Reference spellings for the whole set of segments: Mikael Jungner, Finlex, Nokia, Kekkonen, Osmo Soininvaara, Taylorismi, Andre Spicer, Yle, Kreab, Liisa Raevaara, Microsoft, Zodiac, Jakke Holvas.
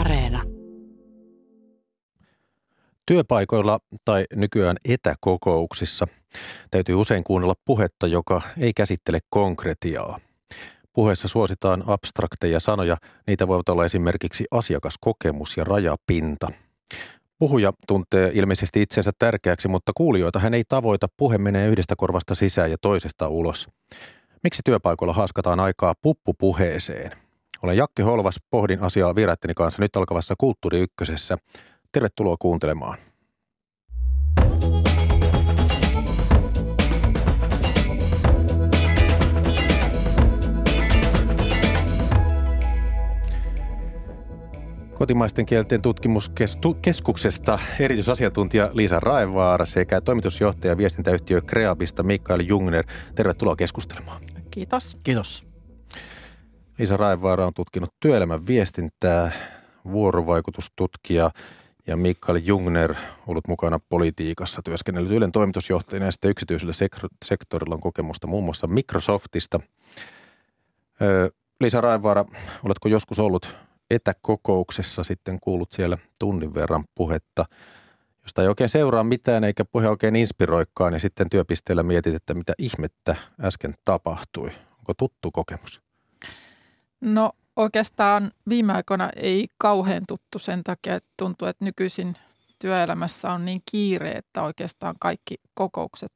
Areena. Työpaikoilla tai nykyään etäkokouksissa täytyy usein kuunnella puhetta, joka ei käsittele konkretiaa. Puheessa suositaan abstrakteja sanoja, niitä voivat olla esimerkiksi asiakaskokemus ja rajapinta. Puhuja tuntee ilmeisesti itsensä tärkeäksi, mutta kuulijoita hän ei tavoita, puhe menee yhdestä korvasta sisään ja toisesta ulos. Miksi työpaikoilla haaskataan aikaa puppupuheeseen? Olen Jakke Holvas, pohdin asiaa vieraitteni kanssa nyt alkavassa Kulttuuri Ykkösessä. Tervetuloa kuuntelemaan. Kotimaisten kielten tutkimuskeskuksesta erityisasiantuntija Liisa Raevaara sekä toimitusjohtaja viestintäyhtiö Kreabista Mikael Jungner. Tervetuloa keskustelemaan. Kiitos. Kiitos. Liisa Raevaara on tutkinut työelämän viestintää, vuorovaikutustutkija ja Mikael Jungner ollut mukana politiikassa, työskennellyt Ylen toimitusjohtajana ja sitten yksityisellä sektorilla on kokemusta muun muassa Microsoftista. Liisa Raevaara, oletko joskus ollut etäkokouksessa sitten kuullut siellä tunnin verran puhetta, josta ei oikein seuraa mitään eikä puhe oikein inspiroikaan ja sitten työpisteellä mietit, että mitä ihmettä äsken tapahtui. Onko tuttu kokemus? No oikeastaan viime aikoina ei kauhean tuttu sen takia, että tuntuu, että nykyisin työelämässä on niin kiire, että oikeastaan kaikki kokoukset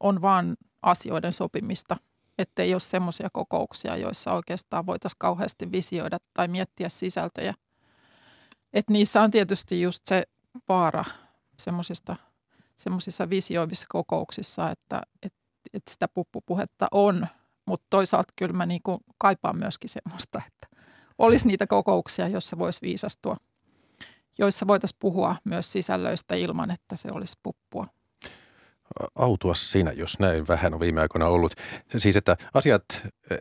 on vaan asioiden sopimista. Että ei ole semmoisia kokouksia, joissa oikeastaan voitaisiin kauheasti visioida tai miettiä sisältöjä. Että niissä on tietysti just se vaara semmoisissa visioivissa kokouksissa, että sitä puppupuhetta on. Mutta toisaalta kyllä mä niin kuin kaipaan myöskin semmoista, että olisi niitä kokouksia, joissa voisi viisastua, joissa voitaisiin puhua myös sisällöistä ilman, että se olisi puppua. Autua sinä, jos näin vähän on viime aikoina ollut. Siis, että asiat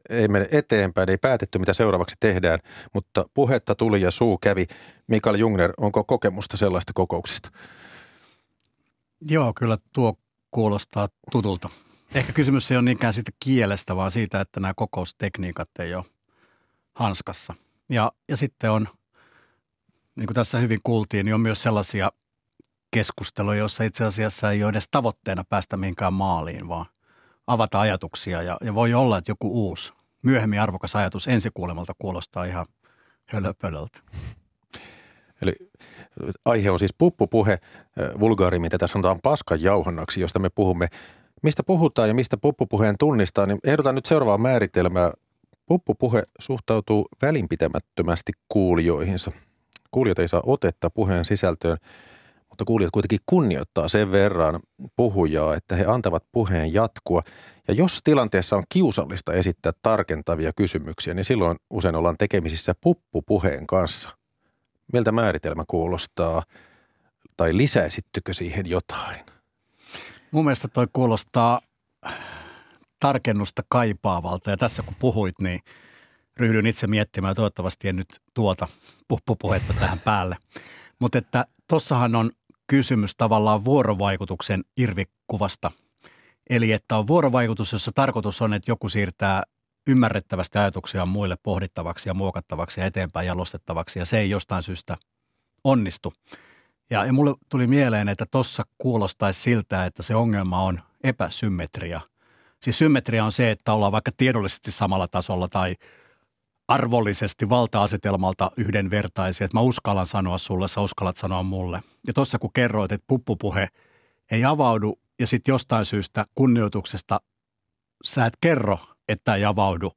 ei mene eteenpäin, ei päätetty, mitä seuraavaksi tehdään, mutta puhetta tuli ja suu kävi. Mikael Jungner, onko kokemusta sellaista kokouksista? Joo, kyllä tuo kuulostaa tutulta. Ehkä kysymys ei ole niinkään siitä kielestä, vaan siitä, että nämä kokoustekniikat ei ole hanskassa. Ja sitten on, niin kuin tässä hyvin kuultiin, niin on myös sellaisia keskustelu, jossa itse asiassa ei ole edes tavoitteena päästä mihinkään maaliin, vaan avata ajatuksia ja voi olla, että joku uusi, myöhemmin arvokas ajatus ensikuulemalta kuulostaa ihan hölöpölöltä. Eli aihe on siis puppupuhe, vulgaari, mitä tässä sanotaan paskan jauhannaksi, josta me puhumme. Mistä puhutaan ja mistä puppupuheen tunnistaa, niin ehdotan nyt seuraavaa määritelmää. Puppupuhe suhtautuu välinpitämättömästi kuulijoihinsa. Kuulijat ei saa otetta puheen sisältöön. Mutta kuulijat kuitenkin kunnioittaa sen verran puhujaa, että he antavat puheen jatkua. Ja jos tilanteessa on kiusallista esittää tarkentavia kysymyksiä, niin silloin usein ollaan tekemisissä puppupuheen kanssa. Miltä määritelmä kuulostaa tai lisäisittekö siihen jotain? Mun mielestä toi kuulostaa tarkennusta kaipaavalta ja tässä kun puhuit, niin ryhdyin itse miettimään. Toivottavasti en nyt tuota puppupuhetta tähän päälle. Mutta että tossahan on kysymys tavallaan vuorovaikutuksen irvikuvasta. Eli että on vuorovaikutus, jossa tarkoitus on, että joku siirtää ymmärrettävästi ajatuksia muille pohdittavaksi ja muokattavaksi ja eteenpäin jalostettavaksi. Ja se ei jostain syystä onnistu. Ja mulle tuli mieleen, että tossa kuulostaisi siltä, että se ongelma on epäsymmetria. Siis symmetria on se, että ollaan vaikka tiedollisesti samalla tasolla tai arvollisesti valta-asetelmalta yhdenvertaisia, että mä uskallan sanoa sulle, sä uskallat sanoa mulle. Ja tuossa kun kerroit, että puppupuhe ei avaudu ja sitten jostain syystä kunnioituksesta sä et kerro, että ei avaudu,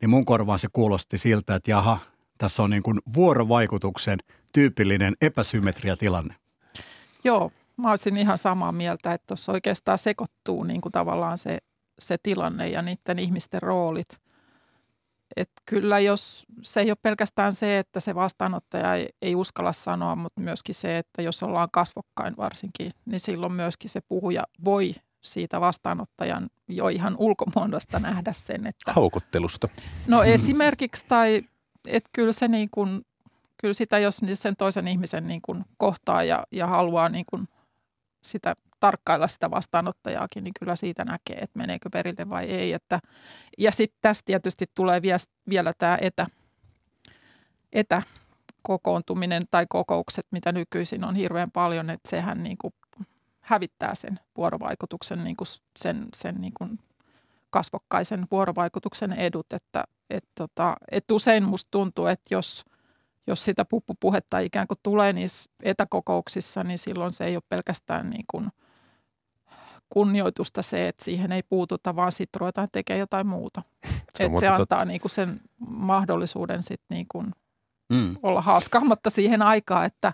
niin mun korvaan se kuulosti siltä, että jaha, tässä on niin kuin vuorovaikutuksen tyypillinen epäsymmetriatilanne. Joo, mä olisin ihan samaa mieltä, että tuossa oikeastaan sekoittuu niin kuin tavallaan se tilanne ja niiden ihmisten roolit. Että kyllä jos se ei ole pelkästään se, että se vastaanottaja ei uskalla sanoa, mutta myöskin se, että jos ollaan kasvokkain varsinkin, niin silloin myöskin se puhuja voi siitä vastaanottajan jo ihan ulkomuodosta nähdä sen. Että haukottelusta. No esimerkiksi tai että kyllä se niin kuin, kyllä sitä jos sen toisen ihmisen niin kuin kohtaa ja haluaa niin kuin sitä tarkkailla sitä vastaanottajaakin, niin kyllä siitä näkee, että meneekö perille vai ei. Että, ja sitten tästä tietysti tulee vielä tämä etä kokoontuminen tai kokoukset, mitä nykyisin on hirveän paljon, että sehän niin kuin hävittää sen vuorovaikutuksen, niin kuin sen niin kuin kasvokkaisen vuorovaikutuksen edut. Että usein musta tuntuu, että jos sitä puppupuhetta ikään kuin tulee niissä etäkokouksissa, niin silloin se ei ole pelkästään niin kuin kunnioitusta se, että siihen ei puututa, vaan sitten ruvetaan tekemään jotain muuta. Se antaa niin kuin sen mahdollisuuden sitten niin kuin olla haaskaamatta siihen aikaan, että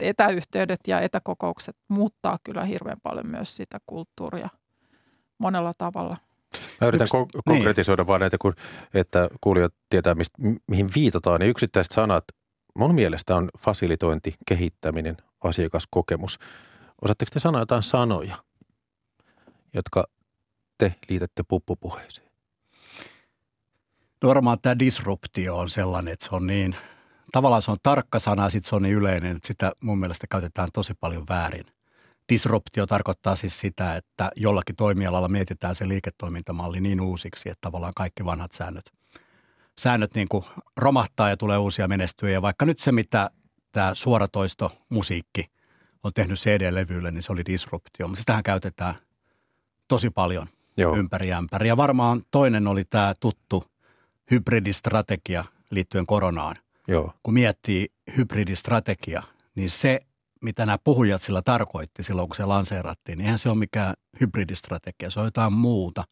etäyhteydet ja etäkokoukset muuttaa kyllä hirveän paljon myös sitä kulttuuria monella tavalla. Mä yritän konkretisoida vaan näitä, että kuulijat tietää, mihin viitataan. Ne yksittäiset sanat, mun mielestä on fasilitointi, kehittäminen, asiakaskokemus. Osaatteko te sanoa jotain sanoja, jotka te liitätte puppupuheeseen? No varmaan tämä disruptio on sellainen, että se on niin, tavallaan se on tarkka sana ja sitten se on niin yleinen, että sitä mun mielestä käytetään tosi paljon väärin. Disruptio tarkoittaa siis sitä, että jollakin toimialalla mietitään se liiketoimintamalli niin uusiksi, että tavallaan kaikki vanhat säännöt niin kuin romahtaa ja tulee uusia menestyjiä. Vaikka nyt se, mitä tämä suoratoisto musiikki on tehnyt CD-levyille, niin se oli disruptio. Mutta sitähän käytetään tosi paljon ympäri ja ämpäri. Ja varmaan toinen oli tämä tuttu hybridistrategia liittyen koronaan. Joo. Kun miettii hybridistrategia, niin se, mitä nämä puhujat sillä tarkoitti silloin, kun se lanseerattiin, niin eihän se ole mikään hybridistrategia, se on jotain muuta.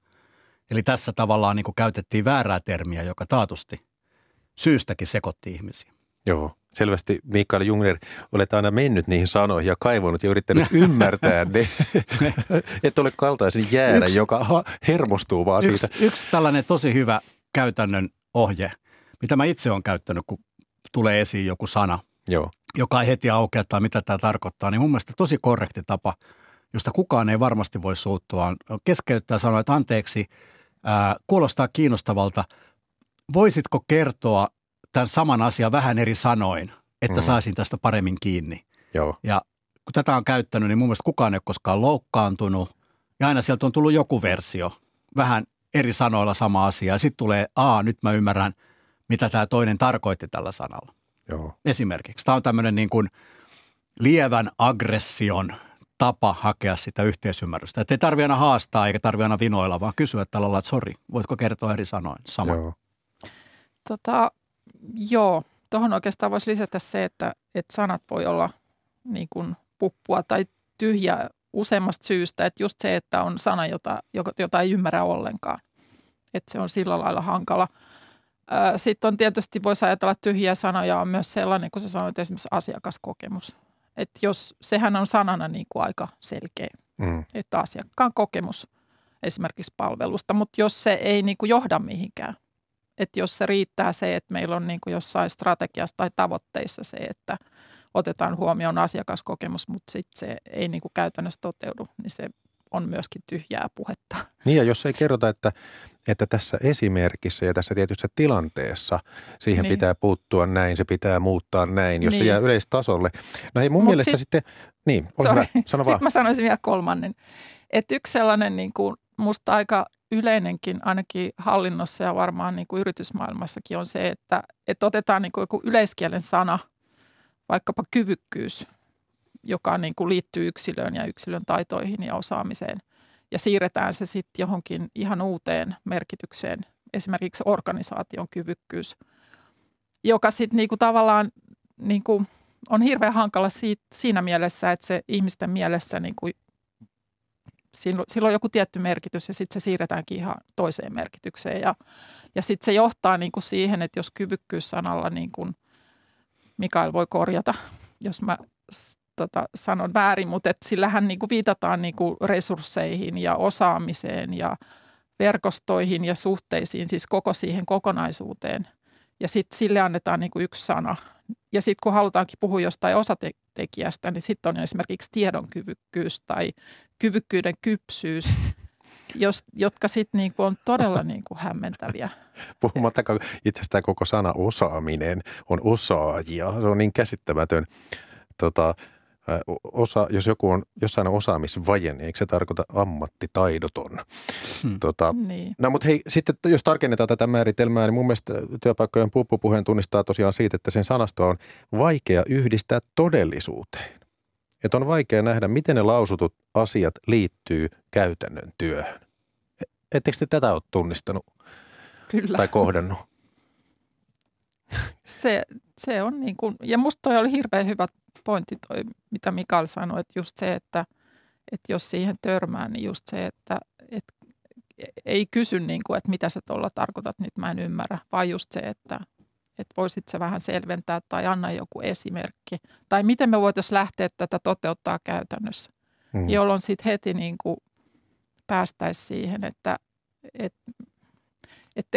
Eli tässä tavallaan niin kuin käytettiin väärää termiä, joka taatusti syystäkin sekoitti ihmisiä. Joo, selvästi Mikael Jungner, olet aina mennyt niihin sanoihin ja kaivonut ja yrittänyt ymmärtää ne, et ole kaltaisin jäärä, joka hermostuu vaan siitä. Yksi tällainen tosi hyvä käytännön ohje, mitä mä itse olen käyttänyt, kun tulee esiin joku sana. Joo. Joka ei heti aukea tai mitä tämä tarkoittaa, niin mun mielestä tosi korrekti tapa, josta kukaan ei varmasti voi suuttua, keskeyttää sanoa, että anteeksi, kuulostaa kiinnostavalta. Voisitko kertoa tämän saman asian vähän eri sanoin, että saisin tästä paremmin kiinni? Joo. Ja kun tätä on käyttänyt, niin mun mielestä kukaan ei ole koskaan loukkaantunut ja aina sieltä on tullut joku versio, vähän eri sanoilla sama asia. Sitten tulee, nyt mä ymmärrän, mitä tämä toinen tarkoitti tällä sanalla. Joo. Esimerkiksi. Tämä on tämmöinen niin kuin lievän aggression tapa hakea sitä yhteisymmärrystä. Että ei tarvitse aina haastaa eikä tarvitse aina vinoilla, vaan kysyä tällä lailla, että sori, voitko kertoa eri sanoin saman? Joo. Tuohon oikeastaan voisi lisätä se, että sanat voi olla niin kuin puppua tai tyhjää useammasta syystä. Että just se, että on sana, jota ei ymmärrä ollenkaan. Että se on sillä lailla hankala. Sitten on tietysti, voisi ajatella, että tyhjiä sanoja on myös sellainen, kun sä sanoit esimerkiksi asiakaskokemus. Että jos, sehän on sanana niin kuin aika selkeä, että asiakkaan kokemus esimerkiksi palvelusta, mutta jos se ei niin kuin johda mihinkään. Että jos se riittää se, että meillä on niin kuin jossain strategiassa tai tavoitteissa se, että otetaan huomioon asiakaskokemus, mutta sitten se ei niin kuin käytännössä toteudu, niin se on myöskin tyhjää puhetta. Niin ja jos ei kerrota, että tässä esimerkissä ja tässä tietyssä tilanteessa siihen niin pitää puuttua näin, se pitää muuttaa näin, jos niin se jää yleistasolle. No hei, mun mielestä niin, on hyvä, sano vaan. Sitten mä sanoisin vielä kolmannen. Että yksi sellainen niin kuin musta aika yleinenkin ainakin hallinnossa ja varmaan niin kuin yritysmaailmassakin on se, että otetaan niin kuin joku yleiskielen sana, vaikkapa kyvykkyys, joka niin kuin liittyy yksilöön ja yksilön taitoihin ja osaamiseen. Ja siirretään se sitten johonkin ihan uuteen merkitykseen, esimerkiksi organisaation kyvykkyys, joka sitten niinku tavallaan niinku on hirveän hankala siinä mielessä, että se ihmisten mielessä niinku, sillä on joku tietty merkitys ja sitten se siirretäänkin ihan toiseen merkitykseen. Ja sitten se johtaa niinku siihen, että jos kyvykkyyssanalla, niin kuin Mikael voi korjata, jos mä sanon väärin, mutta sillähän niinku viitataan niinku resursseihin ja osaamiseen ja verkostoihin ja suhteisiin, siis koko siihen kokonaisuuteen. Ja sitten sille annetaan niinku yksi sana. Ja sitten kun halutaankin puhua jostain osatekijästä, niin sitten on esimerkiksi tiedonkyvykkyys tai kyvykkyyden kypsyys, jotka sitten niinku on todella niinku hämmentäviä. Puhumattakaan itsestään koko sana osaaminen on osaajia, se on niin käsittämätön jos joku on jossain osaamisvaje, niin eikö se tarkoita ammattitaidoton? Niin. No mutta hei, sitten jos tarkennetaan tätä määritelmää, niin mun mielestä työpaikkojen puppupuheen tunnistaa tosiaan siitä, että sen sanastoa on vaikea yhdistää todellisuuteen. Että on vaikea nähdä, miten ne lausutut asiat liittyy käytännön työhön. Etteikö te tätä ole tunnistanut? Kyllä. Tai kohdannut? Se on niin kuin, ja musta toi oli hirveän hyvä pointti toi, mitä Mikael sanoi, että just se, että jos siihen törmää, niin just se, että ei kysy niin kuin, että mitä sä tuolla tarkoitat, nyt mä en ymmärrä, vaan just se, että voisit se vähän selventää tai anna joku esimerkki. Tai miten me voitaisiin lähteä tätä toteuttaa käytännössä, jolloin sitten heti niin kuin päästäisiin siihen, että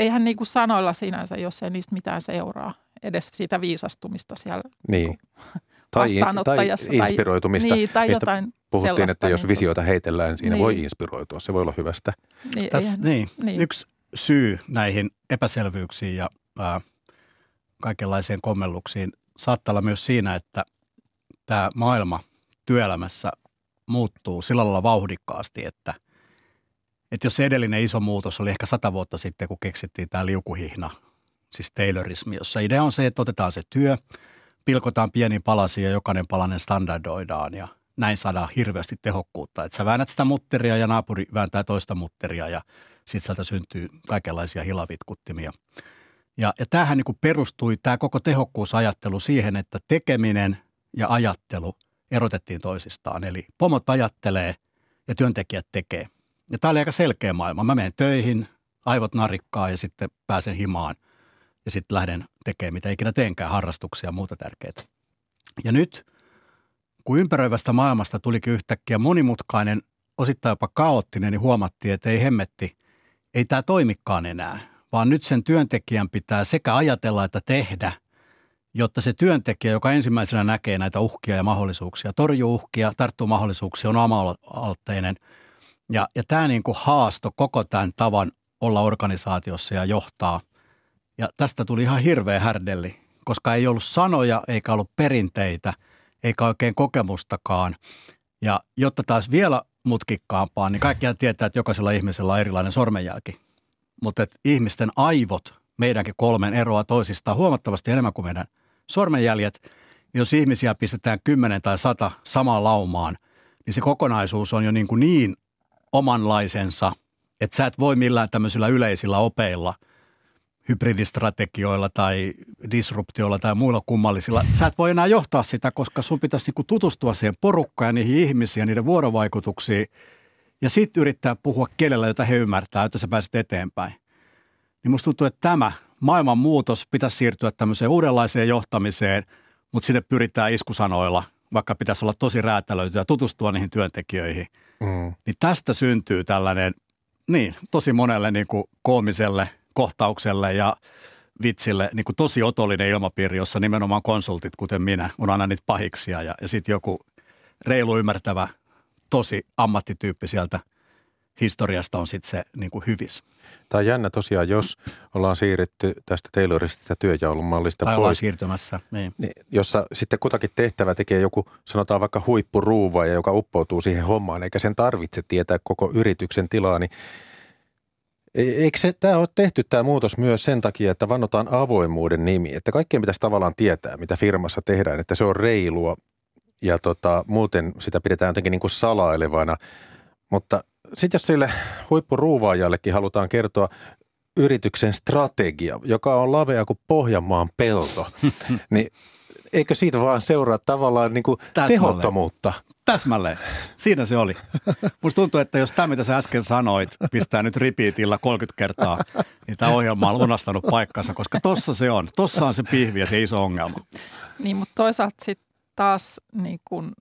eihän niin kuin sanoilla sinänsä, jos ei niistä mitään seuraa, edes siitä viisastumista siellä niin. Vastaanottajassa. Tai inspiroitumista. Niin, tai jotain puhuttiin, että jos visioita heitellään, niin siinä voi inspiroitua. Se voi olla hyvästä. Niin. Yksi syy näihin epäselvyyksiin ja kaikenlaisiin kommelluksiin saattaa olla myös siinä, että tämä maailma työelämässä muuttuu sillä lailla vauhdikkaasti, että jos se edellinen iso muutos oli ehkä 100 vuotta sitten, kun keksittiin tämä liukuhihna, siis taylorismi, jossa idea on se, että otetaan se työ, pilkotaan pieniin palasiin ja jokainen palanen standardoidaan ja näin saadaan hirveästi tehokkuutta. Että sä väännät sitä mutteria ja naapuri vääntää toista mutteria ja sit sieltä syntyy kaikenlaisia hilavitkuttimia. Ja tämähän niin kuin perustui, tämä koko tehokkuusajattelu siihen, että tekeminen ja ajattelu erotettiin toisistaan. Eli pomot ajattelee ja työntekijät tekee. Ja tämä oli aika selkeä maailma. Mä menen töihin, aivot narikkaa ja sitten pääsen himaan. Ja sitten lähden tekemään mitä ikinä teenkään, harrastuksia ja muuta tärkeää. Ja nyt, kun ympäröivästä maailmasta tulikin yhtäkkiä monimutkainen, osittain jopa kaoottinen, niin huomattiin, että ei hemmetti, ei tämä toimikaan enää. Vaan nyt sen työntekijän pitää sekä ajatella että tehdä, jotta se työntekijä, joka ensimmäisenä näkee näitä uhkia ja mahdollisuuksia, torjuu uhkia, tarttuu mahdollisuuksia, on oma-aloitteinen. Ja tämä niin kuin haasto koko tämän tavan olla organisaatiossa ja johtaa. Ja tästä tuli ihan hirveä härdelli, koska ei ollut sanoja, eikä ollut perinteitä, eikä oikein kokemustakaan. Ja jotta taas vielä mutkikkaampaa, niin kaikkihan tietää, että jokaisella ihmisellä on erilainen sormenjälki. Mutta ihmisten aivot, meidänkin kolmen eroa toisistaan huomattavasti enemmän kuin meidän sormenjäljet. Jos ihmisiä pistetään 10 tai 100 samaan laumaan, niin se kokonaisuus on jo niin omanlaisensa, että sä et voi millään tämmöisillä yleisillä opeilla – hybridistrategioilla tai disruptioilla tai muilla kummallisilla. Sä et voi enää johtaa sitä, koska sun pitäisi niinku tutustua siihen porukkaan ja niihin ihmisiin ja niiden vuorovaikutuksiin. Ja sitten yrittää puhua kielellä, jota he ymmärtää, että sä pääset eteenpäin. Niin musta tuntuu, että tämä maailmanmuutos pitäisi siirtyä tämmöiseen uudenlaiseen johtamiseen, mutta sinne pyritään iskusanoilla, vaikka pitäisi olla tosi räätälöity ja tutustua niihin työntekijöihin. Niin tästä syntyy tällainen, tosi monelle niinku koomiselle kohtaukselle ja vitsille niin kuin tosi otollinen ilmapiiri, jossa nimenomaan konsultit, kuten minä, on aina niitä pahiksia ja sitten joku reilu ymmärtävä, tosi ammattityyppi sieltä historiasta on sitten se niin kuin hyvis. Tämä on jännä tosiaan, jos ollaan siirrytty tästä tayloristisesta työjaolun mallista pois. Ollaan siirtymässä, niin. Jossa sitten kutakin tehtävä tekee joku, sanotaan vaikka huippuruuvaaja, joka uppoutuu siihen hommaan, eikä sen tarvitse tietää koko yrityksen tilaa, niin eikö tämä ole tehty tämä muutos myös sen takia, että vannotaan avoimuuden nimi, että kaikkien pitäisi tavallaan tietää, mitä firmassa tehdään, että se on reilua ja muuten sitä pidetään jotenkin niin kuin salailevana. Mutta sitten jos sille huippuruuvaajallekin halutaan kertoa yrityksen strategia, joka on lavea kuin Pohjanmaan pelto, niin eikö siitä vaan seuraa tavallaan niin kuin tehottomuutta? Täsmälleen. Siinä se oli. Musta tuntuu, että jos tämä, mitä sä äsken sanoit, pistää nyt repeatilla 30 kertaa, niin tämä ohjelma on lunastanut paikkansa, koska tossa se on. Tossa on se pihvi ja se iso ongelma. Niin, mutta toisaalta sitten taas niin kun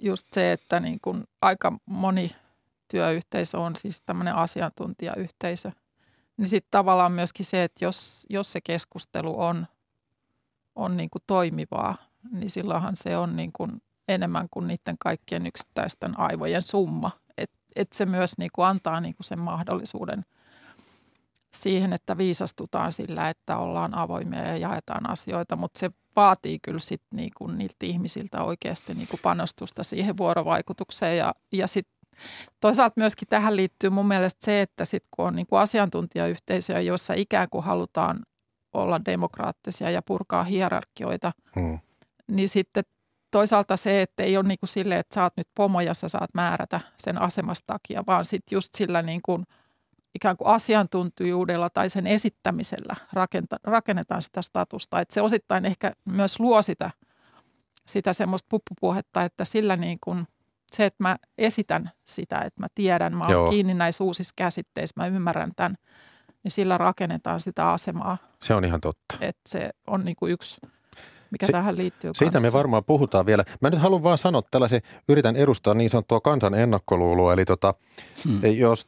just se, että niin kun aika moni työyhteisö on siis tämmöinen asiantuntijayhteisö, niin sitten tavallaan myöskin se, että jos se keskustelu on niin kuin toimivaa, niin silloinhan se on niin kuin enemmän kuin niiden kaikkien yksittäisten aivojen summa. Että se myös niin kuin antaa niin kuin sen mahdollisuuden siihen, että viisastutaan sillä, että ollaan avoimia ja jaetaan asioita, mutta se vaatii kyllä sit niinku niiltä ihmisiltä oikeasti niinku panostusta siihen vuorovaikutukseen ja sitten toisaalta myöskin tähän liittyy mun mielestä se, että sit kun on niinku asiantuntijayhteisöjä, joissa ikään kuin halutaan olla demokraattisia ja purkaa hierarkioita, niin sitten toisaalta se, että ei ole niinku silleen, että sä oot nyt pomo ja sä saat määrätä sen asemasta takia, vaan sitten just sillä niinku ikään kuin asiantuntijuudella tai sen esittämisellä rakennetaan sitä statusta. Että se osittain ehkä myös luo sitä semmoista puppupuhetta, että sillä niin kuin se, että mä esitän sitä, että mä tiedän, mä oon kiinni näissä uusissa käsitteissä, mä ymmärrän tämän, niin sillä rakennetaan sitä asemaa. Se on ihan totta. Että se on niin kuin yksi, mikä tähän liittyy. Siitä kanssa. Me varmaan puhutaan vielä. Mä nyt haluan vaan sanoa tällaisen, yritän edustaa niin sanottua kansan ennakkoluulua, eli jos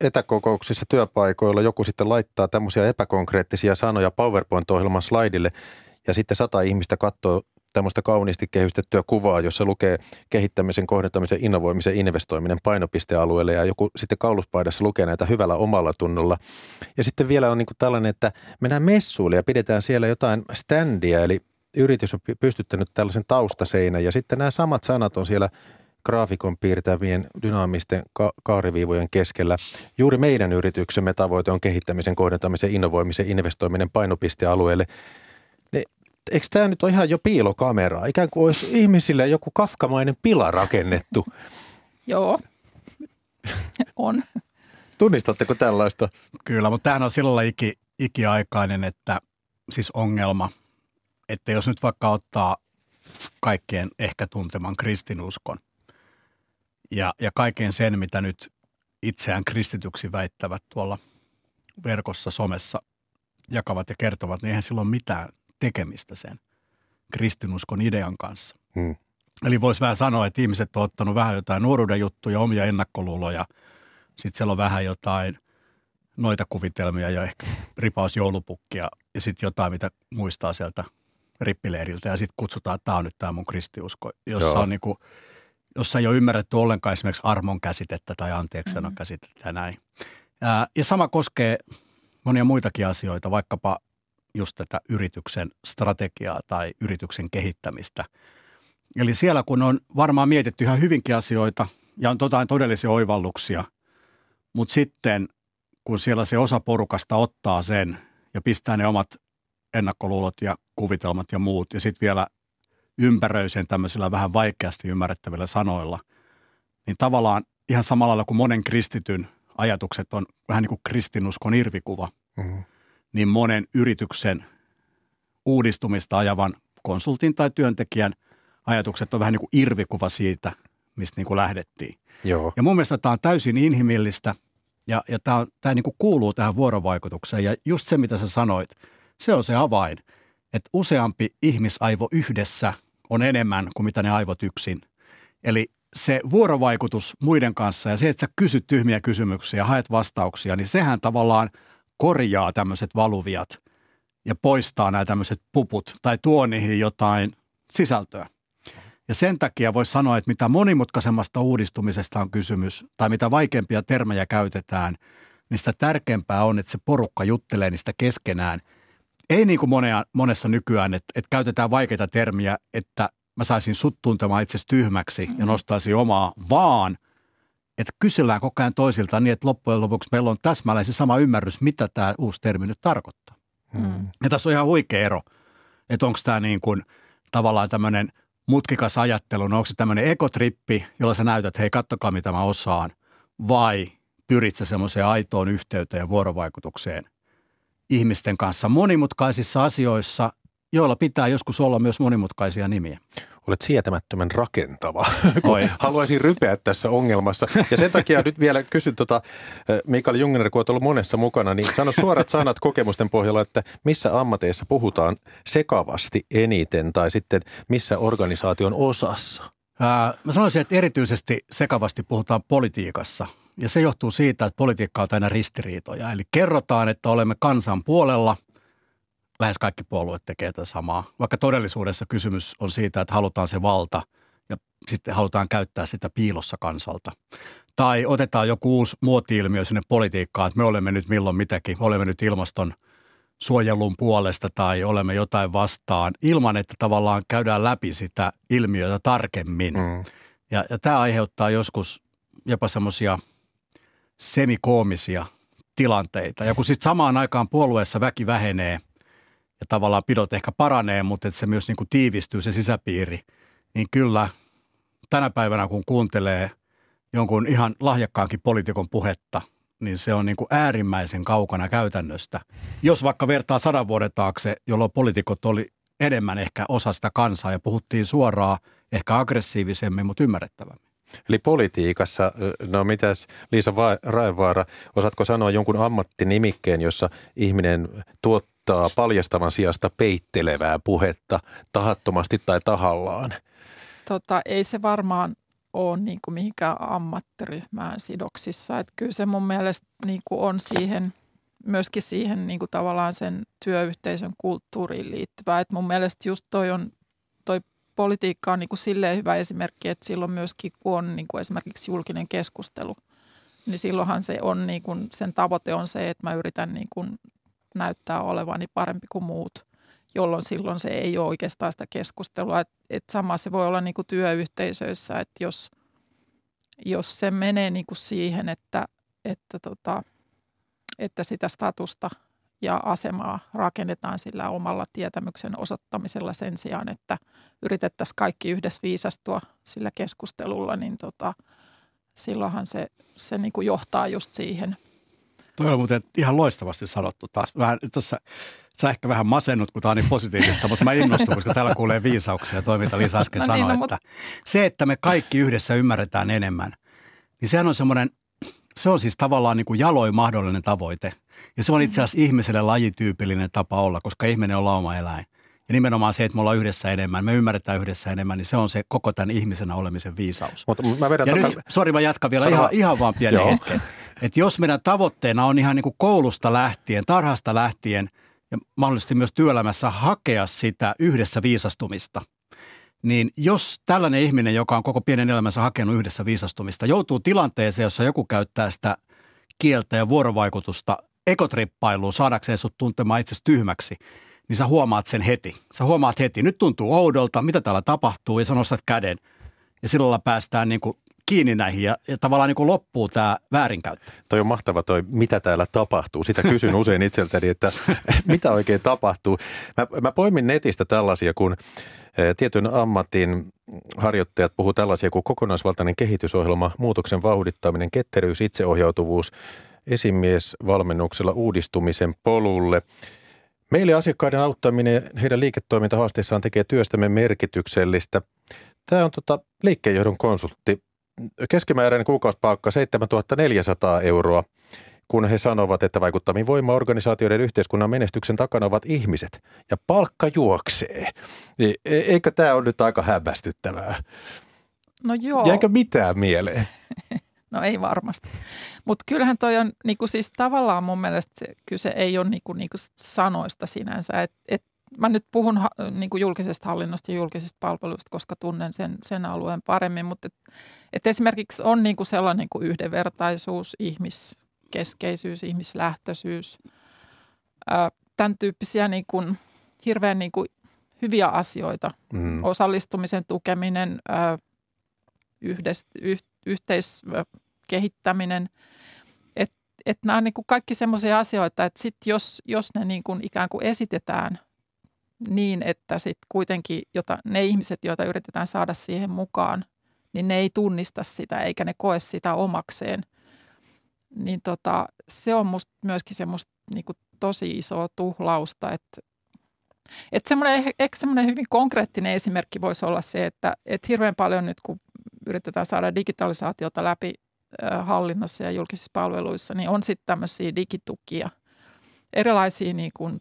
etäkokouksissa työpaikoilla joku sitten laittaa tämmöisiä epäkonkreettisia sanoja PowerPoint-ohjelman slaidille ja sitten 100 ihmistä katsoo tämmöistä kauniisti kehystettyä kuvaa, jossa lukee kehittämisen, kohdentamisen, innovoimisen, investoiminen painopistealueelle ja joku sitten kauluspaidassa lukee näitä hyvällä omalla tunnolla. Ja sitten vielä on niin kuin tällainen, että mennään messuille ja pidetään siellä jotain standia, eli yritys on pystyttänyt tällaisen taustaseinän ja sitten nämä samat sanat on siellä graafikon piirtävien dynaamisten kaariviivojen keskellä. Juuri meidän yrityksemme tavoite on kehittämisen, kohdentamisen, innovoimisen, investoiminen painopistealueelle. Eikö tämä nyt ole ihan jo piilokamera? Ikään kuin olisi ihmisille joku kafkamainen pila rakennettu. Joo, on. Tunnistatteko tällaista? Kyllä, mutta tämähän on sillä lailla ikiaikainen, että siis ongelma, että jos nyt vaikka ottaa kaikkien ehkä tunteman kristinuskon, ja kaiken sen, mitä nyt itseään kristityksi väittävät tuolla verkossa, somessa jakavat ja kertovat, niin eihän sillä ole mitään tekemistä sen kristinuskon idean kanssa. Eli voisi vähän sanoa, että ihmiset on ottanut vähän jotain nuoruuden juttuja, omia ennakkoluuloja. Sitten siellä on vähän jotain noita kuvitelmia ja ehkä ripaus joulupukkia ja sitten jotain, mitä muistaa sieltä rippileiriltä. Ja sitten kutsutaan, että tämä on nyt tämä mun kristiusko, jossa on niinku, jossa ei ole ymmärretty ollenkaan esimerkiksi armon käsitettä tai anteeksiannon käsitettä ja näin. Ja sama koskee monia muitakin asioita, vaikkapa just tätä yrityksen strategiaa tai yrityksen kehittämistä. Eli siellä kun on varmaan mietitty ihan hyvinkin asioita ja on jotain todellisia oivalluksia, mutta sitten kun siellä se osa porukasta ottaa sen ja pistää ne omat ennakkoluulot ja kuvitelmat ja muut ja sitten vielä ympäröi sen tämmöisillä vähän vaikeasti ymmärrettävillä sanoilla, niin tavallaan ihan samalla lailla kuin monen kristityn ajatukset on vähän niin kuin kristinuskon irvikuva, niin monen yrityksen uudistumista ajavan konsultin tai työntekijän ajatukset on vähän niin kuin irvikuva siitä, mistä niin kuin lähdettiin. Joo. Ja mun mielestä tämä on täysin inhimillistä ja tämä niin kuin kuuluu tähän vuorovaikutukseen ja just se, mitä sä sanoit, se on se avain. Että useampi ihmisaivo yhdessä on enemmän kuin mitä ne aivot yksin. Eli se vuorovaikutus muiden kanssa ja se, että sä kysyt tyhmiä kysymyksiä ja haet vastauksia, niin sehän tavallaan korjaa tämmöiset valuviat ja poistaa nämä tämmöiset puput tai tuo niihin jotain sisältöä. Ja sen takia voisi sanoa, että mitä monimutkaisemmasta uudistumisesta on kysymys tai mitä vaikeampia termejä käytetään, niin sitä tärkeämpää on, että se porukka juttelee niistä keskenään. Ei niin kuin monessa nykyään, että käytetään vaikeita termiä, että mä saisin sut tuntemaan itsesi tyhmäksi ja nostaisin omaa, vaan että kysellään koko ajan toisiltaan niin, että loppujen lopuksi meillä on täsmälleen se sama ymmärrys, mitä tämä uusi termi nyt tarkoittaa. Ja tässä on ihan huikea ero, että onko tämä niin kuin tavallaan tämmöinen mutkikas ajattelu, no onko se tämmöinen ekotrippi, jolla sä näytät, hei kattokaa mitä mä osaan, vai pyrit sä semmoiseen aitoon yhteyteen ja vuorovaikutukseen ihmisten kanssa monimutkaisissa asioissa, joilla pitää joskus olla myös monimutkaisia nimiä. Olet sietämättömän rakentava. Haluaisin rypeä tässä ongelmassa. Ja sen takia nyt vielä kysyn Mikael Jungner, kun olet ollut monessa mukana, niin sano suorat sanat kokemusten pohjalla, että missä ammateissa puhutaan sekavasti eniten tai sitten missä organisaation osassa? Mä sanoisin, että erityisesti sekavasti puhutaan politiikassa. Ja se johtuu siitä, että politiikka on aina ristiriitoja. Eli kerrotaan, että olemme kansan puolella. Lähes kaikki puolueet tekee tätä samaa. Vaikka todellisuudessa kysymys on siitä, että halutaan se valta ja sitten halutaan käyttää sitä piilossa kansalta. Tai otetaan joku uusi muoti-ilmiö sinne politiikkaan, että me olemme nyt milloin mitäkin, olemme nyt ilmaston suojelun puolesta tai olemme jotain vastaan, ilman että tavallaan käydään läpi sitä ilmiötä tarkemmin. Mm. Ja tämä aiheuttaa joskus jopa semmoisia semikoomisia tilanteita. Ja kun sitten samaan aikaan puolueessa väki vähenee ja tavallaan pidot ehkä paranee, mutta että se myös niin kuin tiivistyy se sisäpiiri, niin kyllä tänä päivänä kun kuuntelee jonkun ihan lahjakkaankin poliitikon puhetta, niin se on niin kuin äärimmäisen kaukana käytännöstä. Jos vaikka vertaa 100 vuoden taakse, jolloin poliitikot oli enemmän ehkä osa sitä kansaa ja puhuttiin suoraan, ehkä aggressiivisemmin, mutta ymmärrettävämmin. Eli politiikassa, no mitäs Liisa Raevaara, osaatko sanoa jonkun ammattinimikkeen, jossa ihminen tuottaa paljastavan sijasta peittelevää puhetta tahattomasti tai tahallaan? Ei se varmaan ole niin kuin mihinkään ammattiryhmään sidoksissa. Että kyllä se mun mielestä niin kuin on siihen, myöskin siihen niin kuin tavallaan sen työyhteisön kulttuuriin liittyvää. Että mun mielestä just toi politiikka on niin kuin silleen hyvä esimerkki, että silloin myöskin kun on niin kuin esimerkiksi julkinen keskustelu, niin silloinhan se on niin kuin, sen tavoite on se, että mä yritän niin kuin näyttää olevani parempi kuin muut, jolloin silloin se ei ole oikeastaan sitä keskustelua. Et sama se voi olla niin kuin työyhteisöissä, että jos se menee niin kuin siihen, että sitä statusta ja asemaa rakennetaan sillä omalla tietämyksen osoittamisella sen sijaan, että yritettäisiin kaikki yhdessä viisastua sillä keskustelulla, niin silloinhan se niin kuin johtaa just siihen. Toi on muuten ihan loistavasti sanottu taas. Sä ehkä vähän masennut, kun tämä on niin positiivista, mutta mä innostun, koska täällä kuulee viisauksia ja toiminta Liisa äsken sanoi, että se, että me kaikki yhdessä ymmärretään enemmän, niin sehän on semmoinen, se on siis tavallaan niin kuin jaloin mahdollinen tavoite. Ja se on itse asiassa ihmiselle lajityypillinen tapa olla, koska ihminen on lauma-eläin. Ja nimenomaan se, että me ollaan yhdessä enemmän, me ymmärretään yhdessä enemmän, niin se on se koko tämän ihmisenä olemisen viisaus. Mä jatkan vielä ihan vaan pienen hetken. Että jos meidän tavoitteena on ihan niin kuin koulusta lähtien, tarhasta lähtien ja mahdollisesti myös työelämässä hakea sitä yhdessä viisastumista, niin jos tällainen ihminen, joka on koko pienen elämänsä hakenut yhdessä viisastumista, joutuu tilanteeseen, jossa joku käyttää sitä kieltä ja vuorovaikutusta ekotrippailuun saadakseen sut tuntemaan itsesi tyhmäksi, niin sä huomaat sen heti. Nyt tuntuu oudolta, mitä täällä tapahtuu, ja sä nostat käden. Ja silloin päästään niin kuin kiinni näihin ja tavallaan niin kuin loppuu tämä väärinkäyttö. Toi on mahtava toi, mitä täällä tapahtuu. Sitä kysyn usein itseltäni, että mitä oikein tapahtuu. Mä poimin netistä tällaisia, kun tietyn ammatin harjoittajat puhuu tällaisia kuin kokonaisvaltainen kehitysohjelma, muutoksen vauhdittaminen, ketteryys, itseohjautuvuus, esimiesvalmennuksella uudistumisen polulle. Meille asiakkaiden auttaminen heidän liiketoimintahaasteissaan tekee työstämme merkityksellistä. Tämä on liikkeenjohdon konsultti. Keskimääräinen kuukausipalkka 7 400 €, kun he sanovat, että vaikuttavin voima organisaatioiden yhteiskunnan menestyksen takana ovat ihmiset. Ja palkka juoksee. Eikö tämä ole nyt aika hämmästyttävää? No joo. Jääkö mitään mieleen? No ei varmasti. Mutta kyllähän toi on niinku siis tavallaan mun mielestä kyse ei ole niinku sanoista sinänsä. Mä nyt puhun niinku julkisesta hallinnosta ja julkisista palveluista, koska tunnen sen alueen paremmin. Mutta esimerkiksi on niinku sellainen niinku yhdenvertaisuus, ihmiskeskeisyys, ihmislähtöisyys. Tämän tyyppisiä niinku, hirveän niinku hyviä asioita. Mm. Osallistumisen tukeminen, yhteiskehittäminen, että nämä on niin kuin kaikki semmoisia asioita, että sit jos ne niin kuin ikään kuin esitetään niin, että sit kuitenkin ne ihmiset, joita yritetään saada siihen mukaan, niin ne ei tunnista sitä eikä ne koe sitä omakseen, niin se on musta myöskin semmoista niin kuin tosi isoa tuhlausta, että semmoinen hyvin konkreettinen esimerkki voisi olla se, että hirveän paljon nyt kun yritetään saada digitalisaatiota läpi hallinnossa ja julkisissa palveluissa, niin on sitten tämmöisiä digitukia, erilaisia niin kuin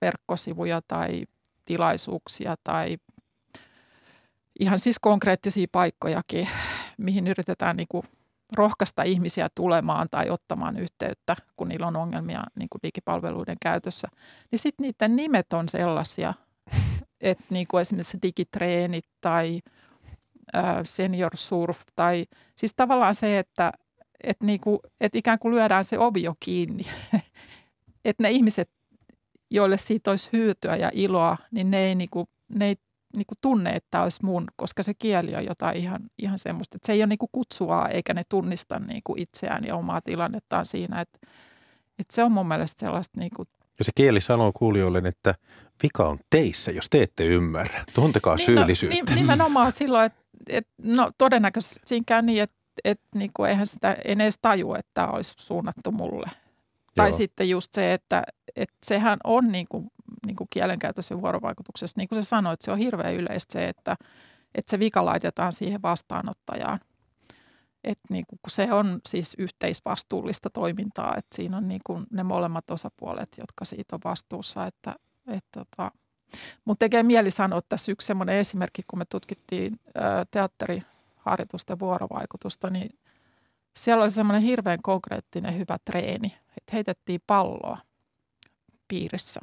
verkkosivuja tai tilaisuuksia tai ihan siis konkreettisia paikkojakin, mihin yritetään niin kuin rohkaista ihmisiä tulemaan tai ottamaan yhteyttä, kun niillä on ongelmia niin kuin digipalveluiden käytössä. Niin sitten niiden nimet on sellaisia, että niin kuin esimerkiksi digitreenit tai senior surf tai siis tavallaan se, että, niinku, että ikään kuin lyödään se ovi jo kiinni, että ne ihmiset, joille siitä olisi hyötyä ja iloa, niin ne ei tunne, että olisi mun, koska se kieli on jotain ihan semmoista, että se ei ole niinku kutsuvaa eikä ne tunnista niinku itseään ja omaa tilannettaan siinä, että se on mun mielestä sellaista niinku. Ja se kieli sanoo kuulijoille, että vika on teissä, jos te ette ymmärrä. Tuntekaa syyllisyyttä. Nimenomaan silloin, että no todennäköisesti siinkään niin, että niinku eihän sitä en edes tajua, että olisi suunnattu mulle. Tai sitten just se, että sehän on niin kuin kielenkäytössä ja vuorovaikutuksessa, niin kuin sä sanoit, se on hirveän yleistä se, että se vika laitetaan siihen vastaanottajaan. Että niin kuin, kun se on siis yhteisvastuullista toimintaa, että siinä on niin kuin ne molemmat osapuolet, jotka siitä on vastuussa. Että. Mun tekee mieli sanoa tässä yksi semmoinen esimerkki, kun me tutkittiin teatteriharjoitusten vuorovaikutusta, niin siellä oli semmoinen hirveän konkreettinen hyvä treeni, että heitettiin palloa piirissä.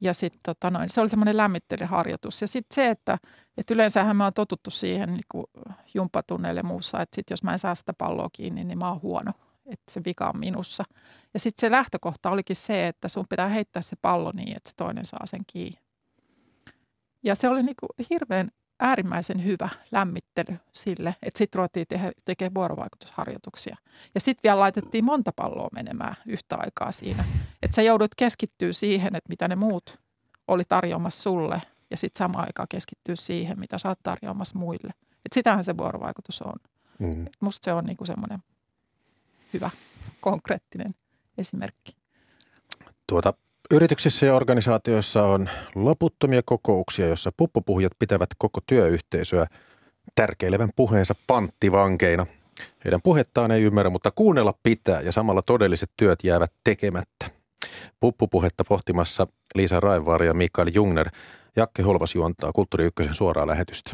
Ja sitten se oli semmoinen lämmittelyharjoitus. Ja sitten se, että yleensähän mä oon totuttu siihen niin kuin jumpatunneille muussa, että sit jos mä en saa sitä palloa kiinni, niin mä oon huono. Että se vika on minussa. Ja sitten se lähtökohta olikin se, että sun pitää heittää se pallo niin, että se toinen saa sen kiinni. Ja se oli niin kuin hirveän äärimmäisen hyvä lämmittely sille, että sitten ruvettiin tekemään vuorovaikutusharjoituksia. Ja sitten vielä laitettiin monta palloa menemään yhtä aikaa siinä. Että sä joudut keskittyä siihen, että mitä ne muut oli tarjoamassa sulle ja sitten samaan aikaan keskittyä siihen, mitä sä oot tarjoamassa muille. Että sitähän se vuorovaikutus on. Mm-hmm. Musta se on niinku semmoinen hyvä, konkreettinen esimerkki. Yrityksissä ja organisaatioissa on loputtomia kokouksia, jossa puppupuhujat pitävät koko työyhteisöä tärkeilevän puheensa panttivankeina. Heidän puhettaan ei ymmärrä, mutta kuunnella pitää ja samalla todelliset työt jäävät tekemättä. Puppupuhetta pohtimassa Liisa Raevaara ja Mikael Jungner. Jakke Holvas juontaa Kulttuuri Ykkösen suoraa lähetystä.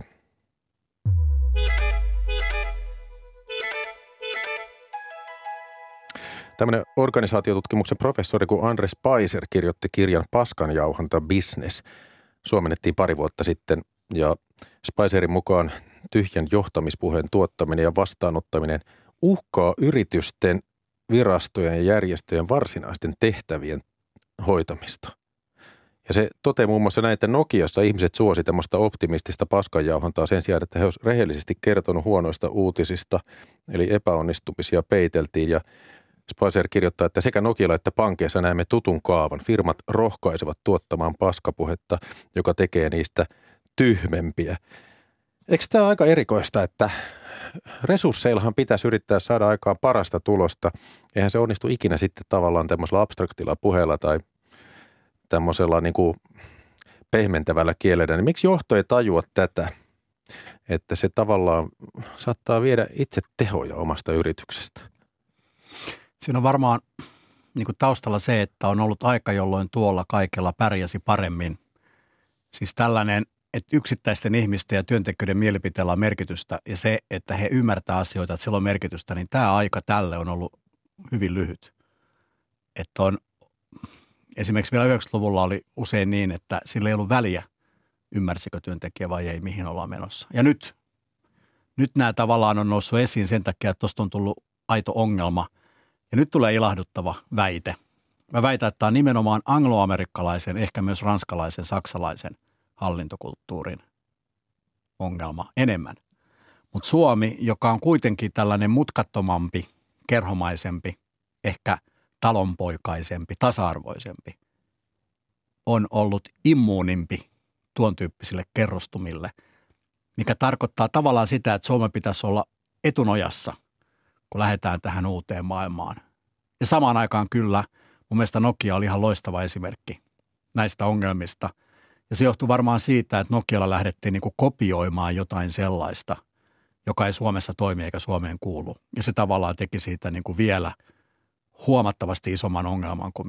Tämmöinen organisaatiotutkimuksen professori kuin Andre Spicer kirjoitti kirjan Paskanjauhanta Business. Suomennettiin pari vuotta sitten ja Spicerin mukaan tyhjän johtamispuheen tuottaminen ja vastaanottaminen uhkaa yritysten, virastojen ja järjestöjen varsinaisten tehtävien hoitamista. Ja se toteaa muun muassa näin, että Nokiassa ihmiset suosi tämmöistä optimistista paskanjauhantaa sen sijaan, että he olisivat rehellisesti kertonut huonoista uutisista, eli epäonnistumisia peiteltiin ja Spicer kirjoittaa, että sekä Nokialla että pankeissa näemme tutun kaavan. Firmat rohkaisevat tuottamaan paskapuhetta, joka tekee niistä tyhmempiä. Eikö tämä aika erikoista, että resursseillahan pitäisi yrittää saada aikaan parasta tulosta? Eihän se onnistu ikinä sitten tavallaan tämmöisellä abstraktilla puheella tai tämmöisellä niin kuin pehmentävällä kielellä. Niin miksi johto ei tajua tätä, että se tavallaan saattaa viedä itse tehoja omasta yrityksestä? Siinä on varmaan niin kuin taustalla se, että on ollut aika, jolloin tuolla kaikella pärjäsi paremmin. Siis tällainen, että yksittäisten ihmisten ja työntekijöiden mielipiteellä on merkitystä ja se, että he ymmärtää asioita, että sillä on merkitystä, niin tämä aika tälle on ollut hyvin lyhyt. Että on, esimerkiksi vielä 90-luvulla oli usein niin, että sillä ei ollut väliä, ymmärsikö työntekijä vai ei, mihin ollaan menossa. Ja nyt nämä tavallaan on noussut esiin sen takia, että tuosta on tullut aito ongelma. Ja nyt tulee ilahduttava väite. Mä väitän, että tämä on nimenomaan angloamerikkalaisen, ehkä myös ranskalaisen, saksalaisen hallintokulttuurin ongelma enemmän. Mutta Suomi, joka on kuitenkin tällainen mutkattomampi, kerhomaisempi, ehkä talonpoikaisempi, tasa-arvoisempi, on ollut immuunimpi tuon tyyppisille kerrostumille, mikä tarkoittaa tavallaan sitä, että Suomen pitäisi olla etunojassa, kun lähdetään tähän uuteen maailmaan. Ja samaan aikaan kyllä, mun mielestä Nokia oli ihan loistava esimerkki näistä ongelmista. Ja se johtui varmaan siitä, että Nokialla lähdettiin niin kuin kopioimaan jotain sellaista, joka ei Suomessa toimi eikä Suomeen kuulu. Ja se tavallaan teki siitä niin kuin vielä huomattavasti isomman ongelman kuin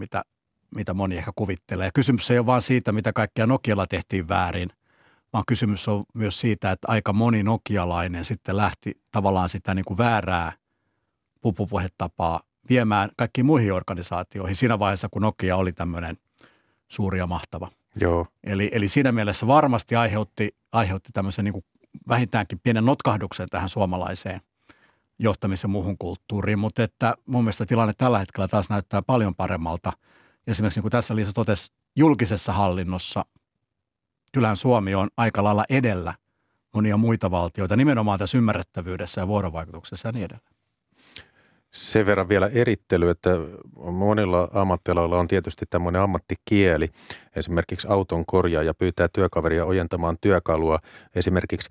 mitä moni ehkä kuvittelee. Ja kysymys ei ole vaan siitä, mitä kaikkea Nokialla tehtiin väärin, vaan kysymys on myös siitä, että aika moni nokialainen sitten lähti tavallaan sitä niin kuin väärää pupupuhetapaa viemään kaikkiin muihin organisaatioihin siinä vaiheessa, kun Nokia oli tämmöinen suuri ja mahtava. Joo. Eli siinä mielessä varmasti aiheutti tämmöisen niin kuin vähintäänkin pienen notkahduksen tähän suomalaiseen johtamisen muuhun kulttuuriin, mutta että mun mielestä tilanne tällä hetkellä taas näyttää paljon paremmalta. Esimerkiksi niin kuin tässä Liisa totesi, julkisessa hallinnossa kyllähän Suomi on aika lailla edellä monia muita valtioita, nimenomaan tässä ymmärrettävyydessä ja vuorovaikutuksessa ja niin edelleen. Sen verran vielä erittely, että monilla ammattialoilla on tietysti tämmöinen ammattikieli. Esimerkiksi auton korjaaja pyytää työkaveria ojentamaan työkalua esimerkiksi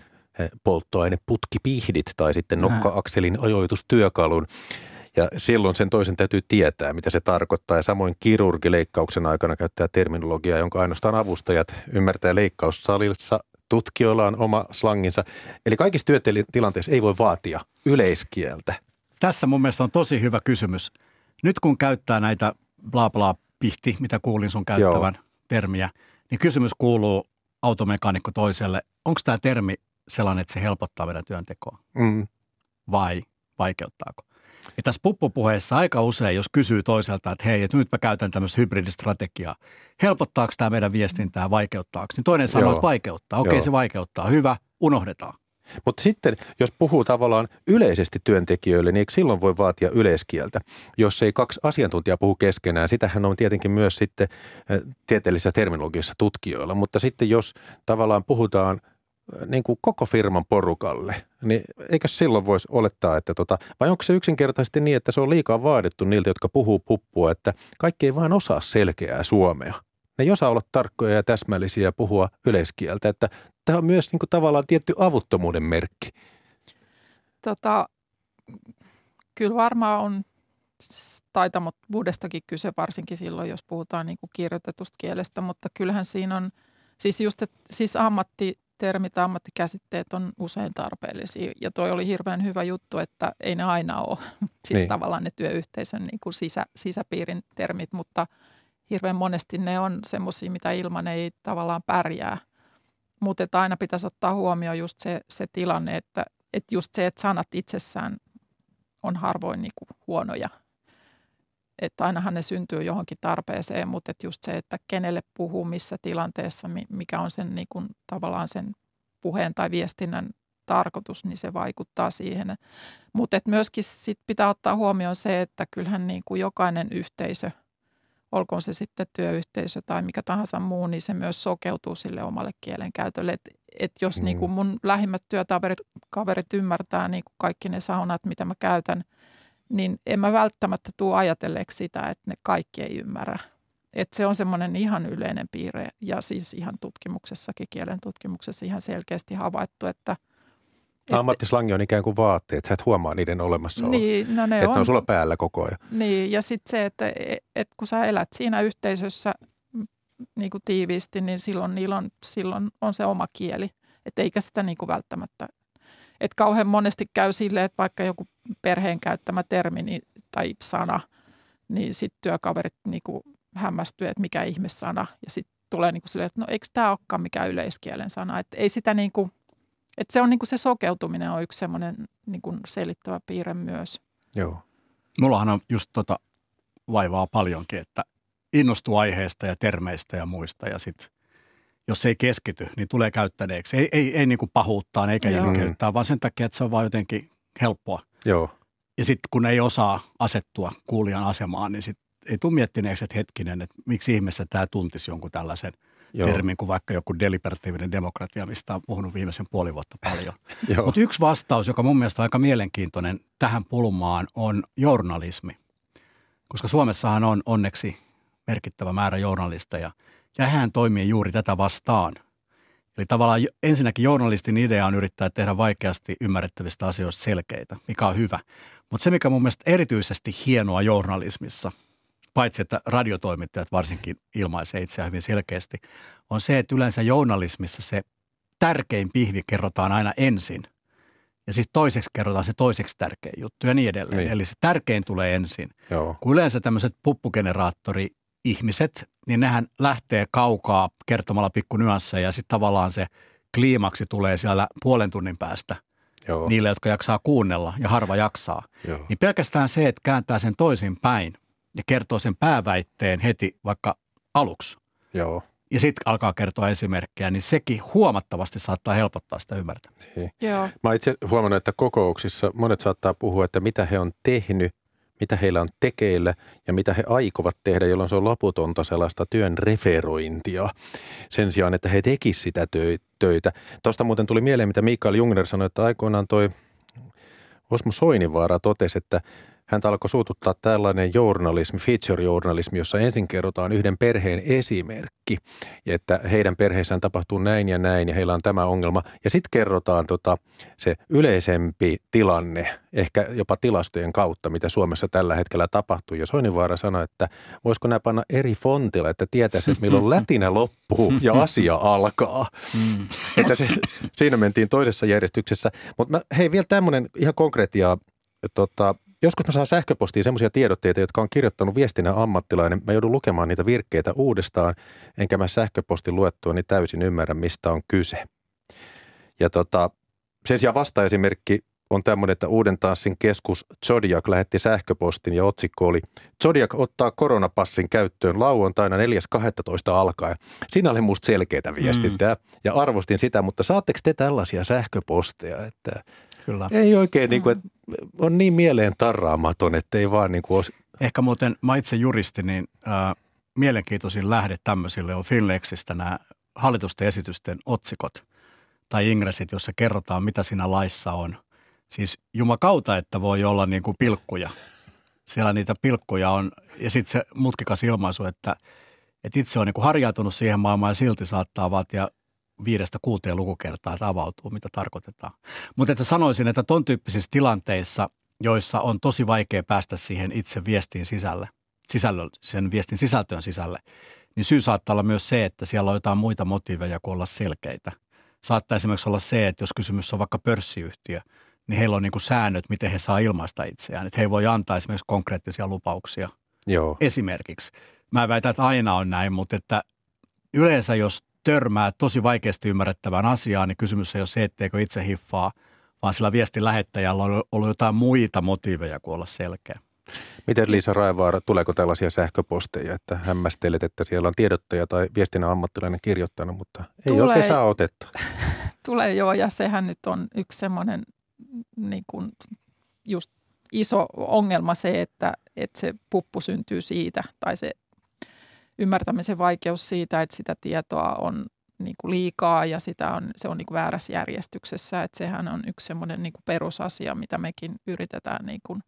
polttoaineputkipihdit tai sitten nokka-akselin ajoitustyökalun. Ja silloin sen toisen täytyy tietää, mitä se tarkoittaa. Ja samoin kirurgi leikkauksen aikana käyttää terminologiaa, jonka ainoastaan avustajat ymmärtää leikkaussalissa. Tutkijoilla on oma slanginsa. Eli kaikissa työtilanteissa ei voi vaatia yleiskieltä. Tässä mun mielestä on tosi hyvä kysymys. Nyt kun käyttää näitä bla bla pihti, mitä kuulin sun käyttävän termiä, niin kysymys kuuluu automekaanikko toiselle. Onko tämä termi sellainen, että se helpottaa meidän työntekoa vai vaikeuttaako? Ja tässä puppupuheessa aika usein, jos kysyy toiselta, että hei, että nyt mä käytän tämmöistä hybridistrategiaa. Helpottaako tämä meidän viestintää, vaikeuttaako? Niin toinen sanoo, että vaikeuttaa. Okei, se vaikeuttaa. Hyvä, unohdetaan. Mutta sitten, jos puhuu tavallaan yleisesti työntekijöille, niin eikö silloin voi vaatia yleiskieltä? Jos ei kaksi asiantuntijaa puhu keskenään, sitähän on tietenkin myös sitten tieteellisessä terminologiassa tutkijoilla. Mutta sitten, jos tavallaan puhutaan niin kuin koko firman porukalle, niin eikö silloin voisi olettaa, että vai onko se yksinkertaisesti niin, että se on liikaa vaadittu niiltä, jotka puhuu puppua, että kaikki ei vaan osaa selkeää suomea. Ne ei osaa olla tarkkoja ja täsmällisiä ja puhua yleiskieltä, että tämä on myös niin kuin tavallaan tietty avuttomuuden merkki. Kyllä varmaan on taitamattomuudestakin kyse, varsinkin silloin, jos puhutaan niin kuin kirjoitetusta kielestä, mutta kyllähän siinä on, siis ammattitermit ja ammattikäsitteet on usein tarpeellisia. Ja toi oli hirveän hyvä juttu, että ei ne aina ole, siis tavallaan ne työyhteisön niin kuin sisäpiirin termit, mutta hirveän monesti ne on semmoisia, mitä ilman ei tavallaan pärjää. Mutta aina pitäisi ottaa huomioon just se tilanne, että just se, että sanat itsessään on harvoin niinku huonoja. Että ainahan ne syntyy johonkin tarpeeseen, mutta just se, että kenelle puhuu, missä tilanteessa, mikä on sen niinku, tavallaan sen puheen tai viestinnän tarkoitus, niin se vaikuttaa siihen. Mutta myöskin sit pitää ottaa huomioon se, että kyllähän niinku jokainen yhteisö, olkoon se sitten työyhteisö tai mikä tahansa muu, niin se myös sokeutuu sille omalle kielenkäytölle. Et jos niin kuin mun lähimmät työkaverit ymmärtää niin kuin kaikki ne sanat, mitä mä käytän, niin en mä välttämättä tule ajatelleeksi sitä, että ne kaikki ei ymmärrä. Et se on semmoinen ihan yleinen piirre ja siis ihan tutkimuksessakin, kielen tutkimuksessa ihan selkeästi havaittu, että ammattislangi on ikään kuin vaatteet, sä et huomaa niiden olemassaoloa, niin, no että ne on sulla päällä koko ajan. Niin, ja sitten se, että kun sä elät siinä yhteisössä niin kuin tiiviisti, niin silloin on se oma kieli. Että eikä sitä niin kuin välttämättä. Että kauhean monesti käy silleen, että vaikka joku perheen käyttämä termi niin, tai sana, niin sitten työkaverit niin kuin hämmästyy, että mikä ihmissana. Ja sitten tulee niin kuin silleen, että no eikö tämä olekaan mikään yleiskielen sana. Että ei sitä niin kuin... Että se on niinku se sokeutuminen on yksi semmoinen niinku selittävä piirre myös. Joo. Mullahan on just vaivaa paljonkin, että innostuu aiheesta ja termeistä ja muista ja sit jos ei keskity, niin tulee käyttäneeksi. Ei niinku pahuuttaan eikä jälkeyttään, vaan sen takia, että se on vaan jotenkin helppoa. Joo. Ja sit kun ei osaa asettua kuulijan asemaan, niin sit ei tule miettineeksi, että hetkinen, että miksi ihmeessä tämä tuntisi jonkun tällaisen termin kuin vaikka joku deliberatiivinen demokratia, mistä on puhunut viimeisen puoli vuotta paljon. Mutta yksi vastaus, joka mun mielestä on aika mielenkiintoinen tähän pulmaan, on journalismi. Koska Suomessahan on onneksi merkittävä määrä journalisteja, ja hän toimii juuri tätä vastaan. Eli tavallaan ensinnäkin journalistin idea on yrittää tehdä vaikeasti ymmärrettävistä asioista selkeitä, mikä on hyvä. Mutta se, mikä mun mielestä erityisesti hienoa journalismissa – paitsi, että radiotoimittajat varsinkin ilmaisee itseään hyvin selkeästi, on se, että yleensä journalismissa se tärkein pihvi kerrotaan aina ensin. Ja sitten toiseksi kerrotaan se toiseksi tärkein juttu ja niin edelleen. Niin. Eli se tärkein tulee ensin. Joo. Kun yleensä tämmöiset puppugeneraattori-ihmiset, niin nehän lähtee kaukaa kertomalla pikku nyansseja ja sitten tavallaan se kliimaksi tulee siellä puolen tunnin päästä. Joo. Niille, jotka jaksaa kuunnella ja harva jaksaa. Joo. Niin pelkästään se, että kääntää sen toisin päin. Ja kertoo sen pääväitteen heti vaikka aluksi. Joo. ja sitten alkaa kertoa esimerkkejä, niin sekin huomattavasti saattaa helpottaa sitä ymmärtämistä. Joo. Mä oon itse huomannut, että kokouksissa monet saattaa puhua, että mitä he on tehnyt, mitä heillä on tekeillä ja mitä he aikovat tehdä, jolloin se on loputonta sellaista työn referointia sen sijaan, että he tekisivät sitä töitä. Tuosta muuten tuli mieleen, mitä Mikael Jungner sanoi, että aikoinaan toi Osmo Soininvaara totesi, että häntä alkoi suututtaa tällainen journalismi, feature-journalismi, jossa ensin kerrotaan yhden perheen esimerkki, että heidän perheessään tapahtuu näin ja heillä on tämä ongelma. Ja sitten kerrotaan se yleisempi tilanne, ehkä jopa tilastojen kautta, mitä Suomessa tällä hetkellä tapahtuu. Ja Soininvaara sanoi, että voisiko nämä panna eri fontilla, että tietäisi, että milloin lätinä loppuu ja asia alkaa. Että siinä mentiin toisessa järjestyksessä. Mutta hei, vielä tämmöinen ihan konkreettia joskus mä saan sähköpostiin semmoisia tiedotteita, jotka on kirjoittanut viestinnän ammattilainen. Mä joudun lukemaan niitä virkkeitä uudestaan, enkä mä sähköpostin luettua niin täysin ymmärrä, mistä on kyse. Ja sen sijaan vastaesimerkki on tämmöinen, että Uuden tanssin keskus Zodiac lähetti sähköpostin ja otsikko oli Zodiac ottaa koronapassin käyttöön lauantaina 4.12. alkaen. Siinä oli musta selkeätä viestintää ja arvostin sitä, mutta saatteko te tällaisia sähköposteja, että kyllä. Ei oikein, niin kuin, että on niin mieleen tarraamaton, että ei vaan niin kuin olisi. Ehkä muuten, mä itse juristi, niin mielenkiintoisin lähde tämmöisille on Finlexistä nämä hallitusten esitysten otsikot tai ingressit, jossa kerrotaan, mitä siinä laissa on. Siis jumakauta, että voi olla niin kuin pilkkuja. Siellä niitä pilkkuja on ja sitten se mutkikas ilmaisu, että itse on niin kuin harjautunut siihen maailmaan ja silti saattaa vaatia 5-6 lukukertaa, että avautuu, mitä tarkoitetaan. Mutta että sanoisin, että ton tyyppisissä tilanteissa, joissa on tosi vaikea päästä siihen itse viestin sen viestin sisältöön sisälle, niin syy saattaa olla myös se, että siellä on jotain muita motiiveja kuin olla selkeitä. Saattaa esimerkiksi olla se, että jos kysymys on vaikka pörssiyhtiö, niin heillä on niin kuin säännöt, miten he saa ilmaista itseään. Että he voi antaa esimerkiksi konkreettisia lupauksia. Joo. Esimerkiksi. Mä väitän, että aina on näin, mutta että yleensä jos törmää tosi vaikeasti ymmärrettävään asiaan, niin kysymys ei ole se, etteikö itse hiffaa, vaan sillä viestin lähettäjällä on ollut jotain muita motiiveja kuin olla selkeä. Miten Liisa Raevaara, tuleeko tällaisia sähköposteja, että hämmästelet, että siellä on tiedottaja tai viestinnän ammattilainen kirjoittanut, mutta ei oikein saa otetta? Tulee joo, ja sehän nyt on yksi semmoinen niin kuin just iso ongelma se, että se puppu syntyy siitä tai se ymmärtämisen vaikeus siitä, että sitä tietoa on niin kuin liikaa ja se on niin kuin väärässä järjestyksessä. Että sehän on yksi semmoinen niin kuin perusasia, mitä mekin yritetään niin kuin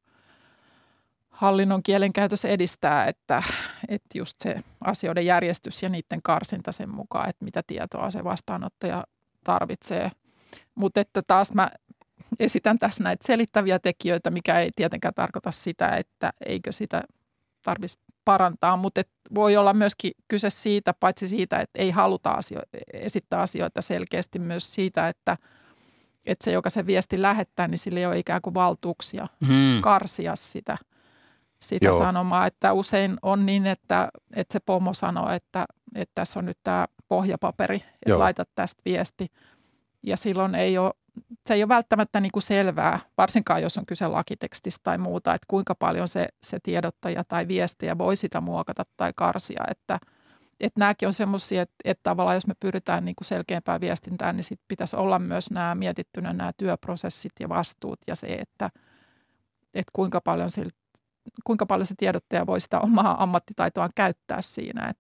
hallinnon kielenkäytössä edistää, että just se asioiden järjestys ja niiden karsinta sen mukaan, että mitä tietoa se vastaanottaja tarvitsee. Mutta että taas mä esitän tässä näitä selittäviä tekijöitä, mikä ei tietenkään tarkoita sitä, että eikö sitä tarvitsisi parantaa, mutta voi olla myöskin kyse siitä, paitsi siitä, että ei haluta esittää asioita selkeästi, myös siitä, että se, joka se viesti lähettää, niin sillä ei ole ikään kuin valtuuksia karsia sitä sanomaa. Että usein on niin, että se pomo sanoo, että tässä on nyt tämä pohjapaperi, että laita tästä viesti. Ja silloin se ei ole välttämättä niin kuin selvää, varsinkaan jos on kyse lakitekstistä tai muuta, että kuinka paljon se tiedottaja tai viestejä voi sitä muokata tai karsia. Että nämäkin on semmoisia, että tavallaan jos me pyritään niin kuin selkeämpään viestintään, niin sit pitäisi olla myös mietittynä nämä työprosessit ja vastuut ja se, että kuinka paljon se tiedottaja voi sitä omaa ammattitaitoaan käyttää siinä.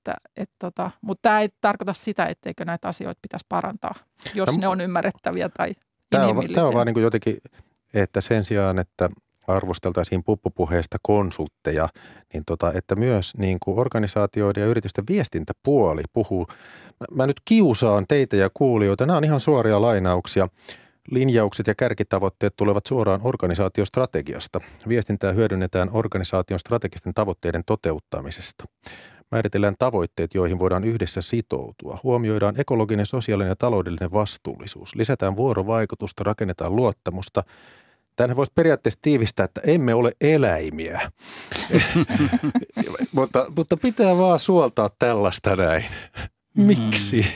Mutta tämä ei tarkoita sitä, etteikö näitä asioita pitäisi parantaa, jos ne on ymmärrettäviä tai inhimillisiä. Tämä on vaan niin kuin jotenkin, että sen sijaan, että arvosteltaisiin puppupuheesta konsultteja, niin että myös niin kuin organisaatioiden ja yritysten viestintäpuoli puhuu. Mä nyt kiusaan teitä ja kuulijoita. Nämä on ihan suoria lainauksia. Linjaukset ja kärkitavoitteet tulevat suoraan organisaatiostrategiasta. Viestintää hyödynnetään organisaation strategisten tavoitteiden toteuttamisesta. Määritellään tavoitteet, joihin voidaan yhdessä sitoutua. Huomioidaan ekologinen, sosiaalinen ja taloudellinen vastuullisuus. Lisätään vuorovaikutusta, rakennetaan luottamusta. Tämähän voisi periaatteessa tiivistää, että emme ole eläimiä. mutta pitää vaan suoltaa tällaista näin. Miksi?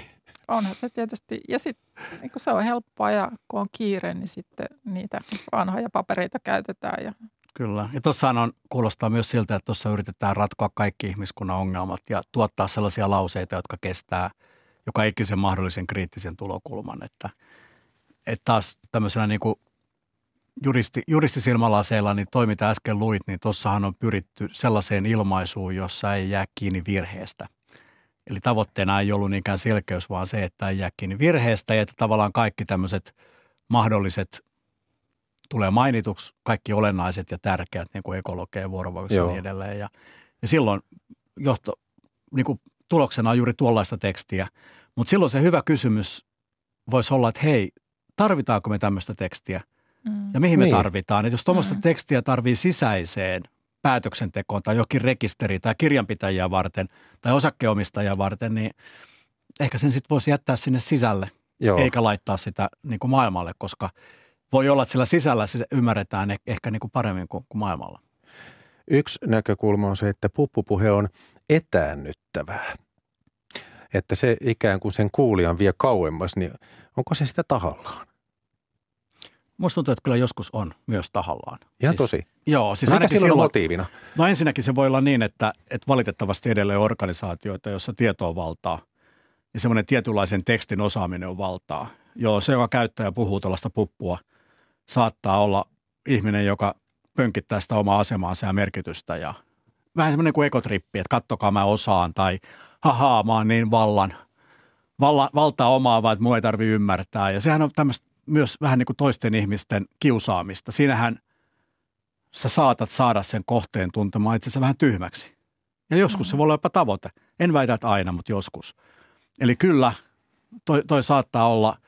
Onhan se tietysti. Ja sitten niin kun se on helppoa ja kun on kiire, niin sitten niitä vanhoja papereita käytetään ja Kyllä. Ja tuossahan on, kuulostaa myös siltä, että tuossa yritetään ratkoa kaikki ihmiskunnan ongelmat ja tuottaa sellaisia lauseita, jotka kestää joka ikisen mahdollisen kriittisen tulokulman. Että taas tämmöisenä niin kuin juristisilmälaseilla, niin toi mitä äsken luit, niin tuossahan on pyritty sellaiseen ilmaisuun, jossa ei jää kiinni virheestä. Eli tavoitteena ei ollut niinkään selkeys, vaan se, että ei jää kiinni virheestä ja että tavallaan kaikki tämmöiset mahdolliset tulee mainituksi, kaikki olennaiset ja tärkeät, niin kuin ekologia, vuorovaikutus ja niin edelleen. Ja silloin niin kuin tuloksena on juuri tuollaista tekstiä. Mutta silloin se hyvä kysymys voisi olla, että hei, tarvitaanko me tämmöistä tekstiä? Ja mihin me tarvitaan? Että jos tuommoista tekstiä tarvii sisäiseen päätöksentekoon tai johonkin rekisteriin tai kirjanpitäjiä varten tai osakkeenomistajia varten, niin ehkä sen sitten voisi jättää sinne sisälle, eikä laittaa sitä niin kuin maailmalle, koska voi olla, että sillä sisällä se ymmärretään ehkä niin kuin paremmin kuin maailmalla. Yksi näkökulma on se, että puppupuhe on etäännyttävää. Että se ikään kuin sen kuulijan vie kauemmas, niin onko se sitä tahallaan? Musta tuntuu, että kyllä joskus on myös tahallaan. Ihan siis, tosi. Joo, siis ainakin silloin on motiivina? No ensinnäkin se voi olla niin, että valitettavasti edelleen organisaatioita, joissa tieto on valtaa, niin semmoinen tietynlaisen tekstin osaaminen on valtaa. Joo, se, joka käyttää ja puhuu tuollaista puppua, saattaa olla ihminen, joka pönkittää sitä omaa asemaansa ja merkitystä. Ja vähän semmoinen kuin ekotrippi, että kattokaa mä osaan tai hahaa, mä oon niin valtaa omaa, vaan että mua ei tarvitse ymmärtää. Ja sehän on tämmöistä myös vähän niin kuin toisten ihmisten kiusaamista. Siinähän sä saatat saada sen kohteen tuntemaan itsensä vähän tyhmäksi. Ja joskus se voi olla jopa tavoite. En väitä, että aina, mutta joskus. Eli kyllä toi saattaa olla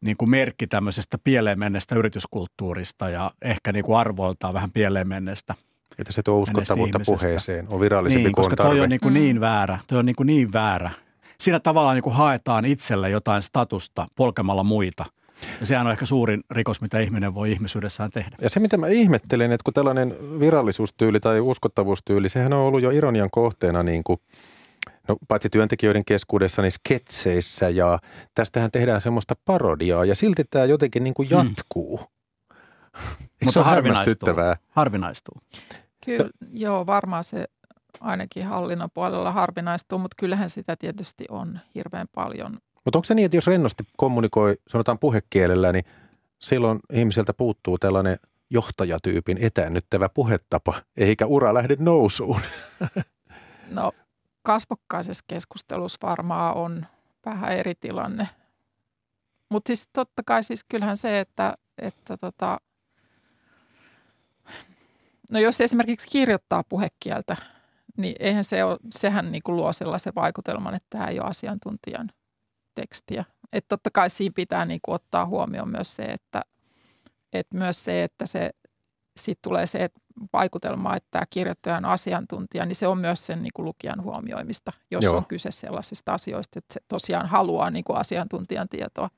niin kuin merkki tämmöisestä pieleen menneestä yrityskulttuurista ja ehkä niin kuin arvoiltaan vähän pieleen menneestä. Että se tuo uskottavuutta puheeseen on virallisempi kuin tarve. Niin, koska toi on niin kuin niin väärä. Toi on niin kuin niin väärä. Siinä tavallaan niin kuin haetaan itselle jotain statusta polkemalla muita. Ja sehän on ehkä suurin rikos, mitä ihminen voi ihmisyydessään tehdä. Ja se, mitä mä ihmettelen, että kun tällainen virallisuustyyli tai uskottavuustyyli, sehän on ollut jo ironian kohteena niin kuin, no, paitsi työntekijöiden keskuudessa, niin sketseissä ja tästähän tehdään semmoista parodiaa ja silti tämä jotenkin niin kuin jatkuu. Eikö se ole hämmästyttävää? Harvinaistuu. Kyllä, joo, varmaan se ainakin hallinnon puolella harvinaistuu, mutta kyllähän sitä tietysti on hirveän paljon. Mutta onko se niin, että jos rennosti kommunikoi, sanotaan puhekielellä, niin silloin ihmiseltä puuttuu tällainen johtajatyypin etäännyttävä puhetapa, eikä ura lähde nousuun? No kasvokkaisessa keskustelussa varmaan on vähän eri tilanne. Mutta siis totta kai siis kyllähän se, että no jos esimerkiksi kirjoittaa puhekieltä, niin eihän se ole, sehän niin kuin luo sellaisen vaikutelman, että tämä ei ole asiantuntijan tekstiä. Että totta kai siinä pitää niin kuin ottaa huomioon myös se, että se sit tulee se vaikutelma, että tämä kirjoittaja on asiantuntija, niin se on myös sen niin kuin lukijan huomioimista, jos on kyse sellaisista asioista, että se tosiaan haluaa niin kuin asiantuntijan tietoa.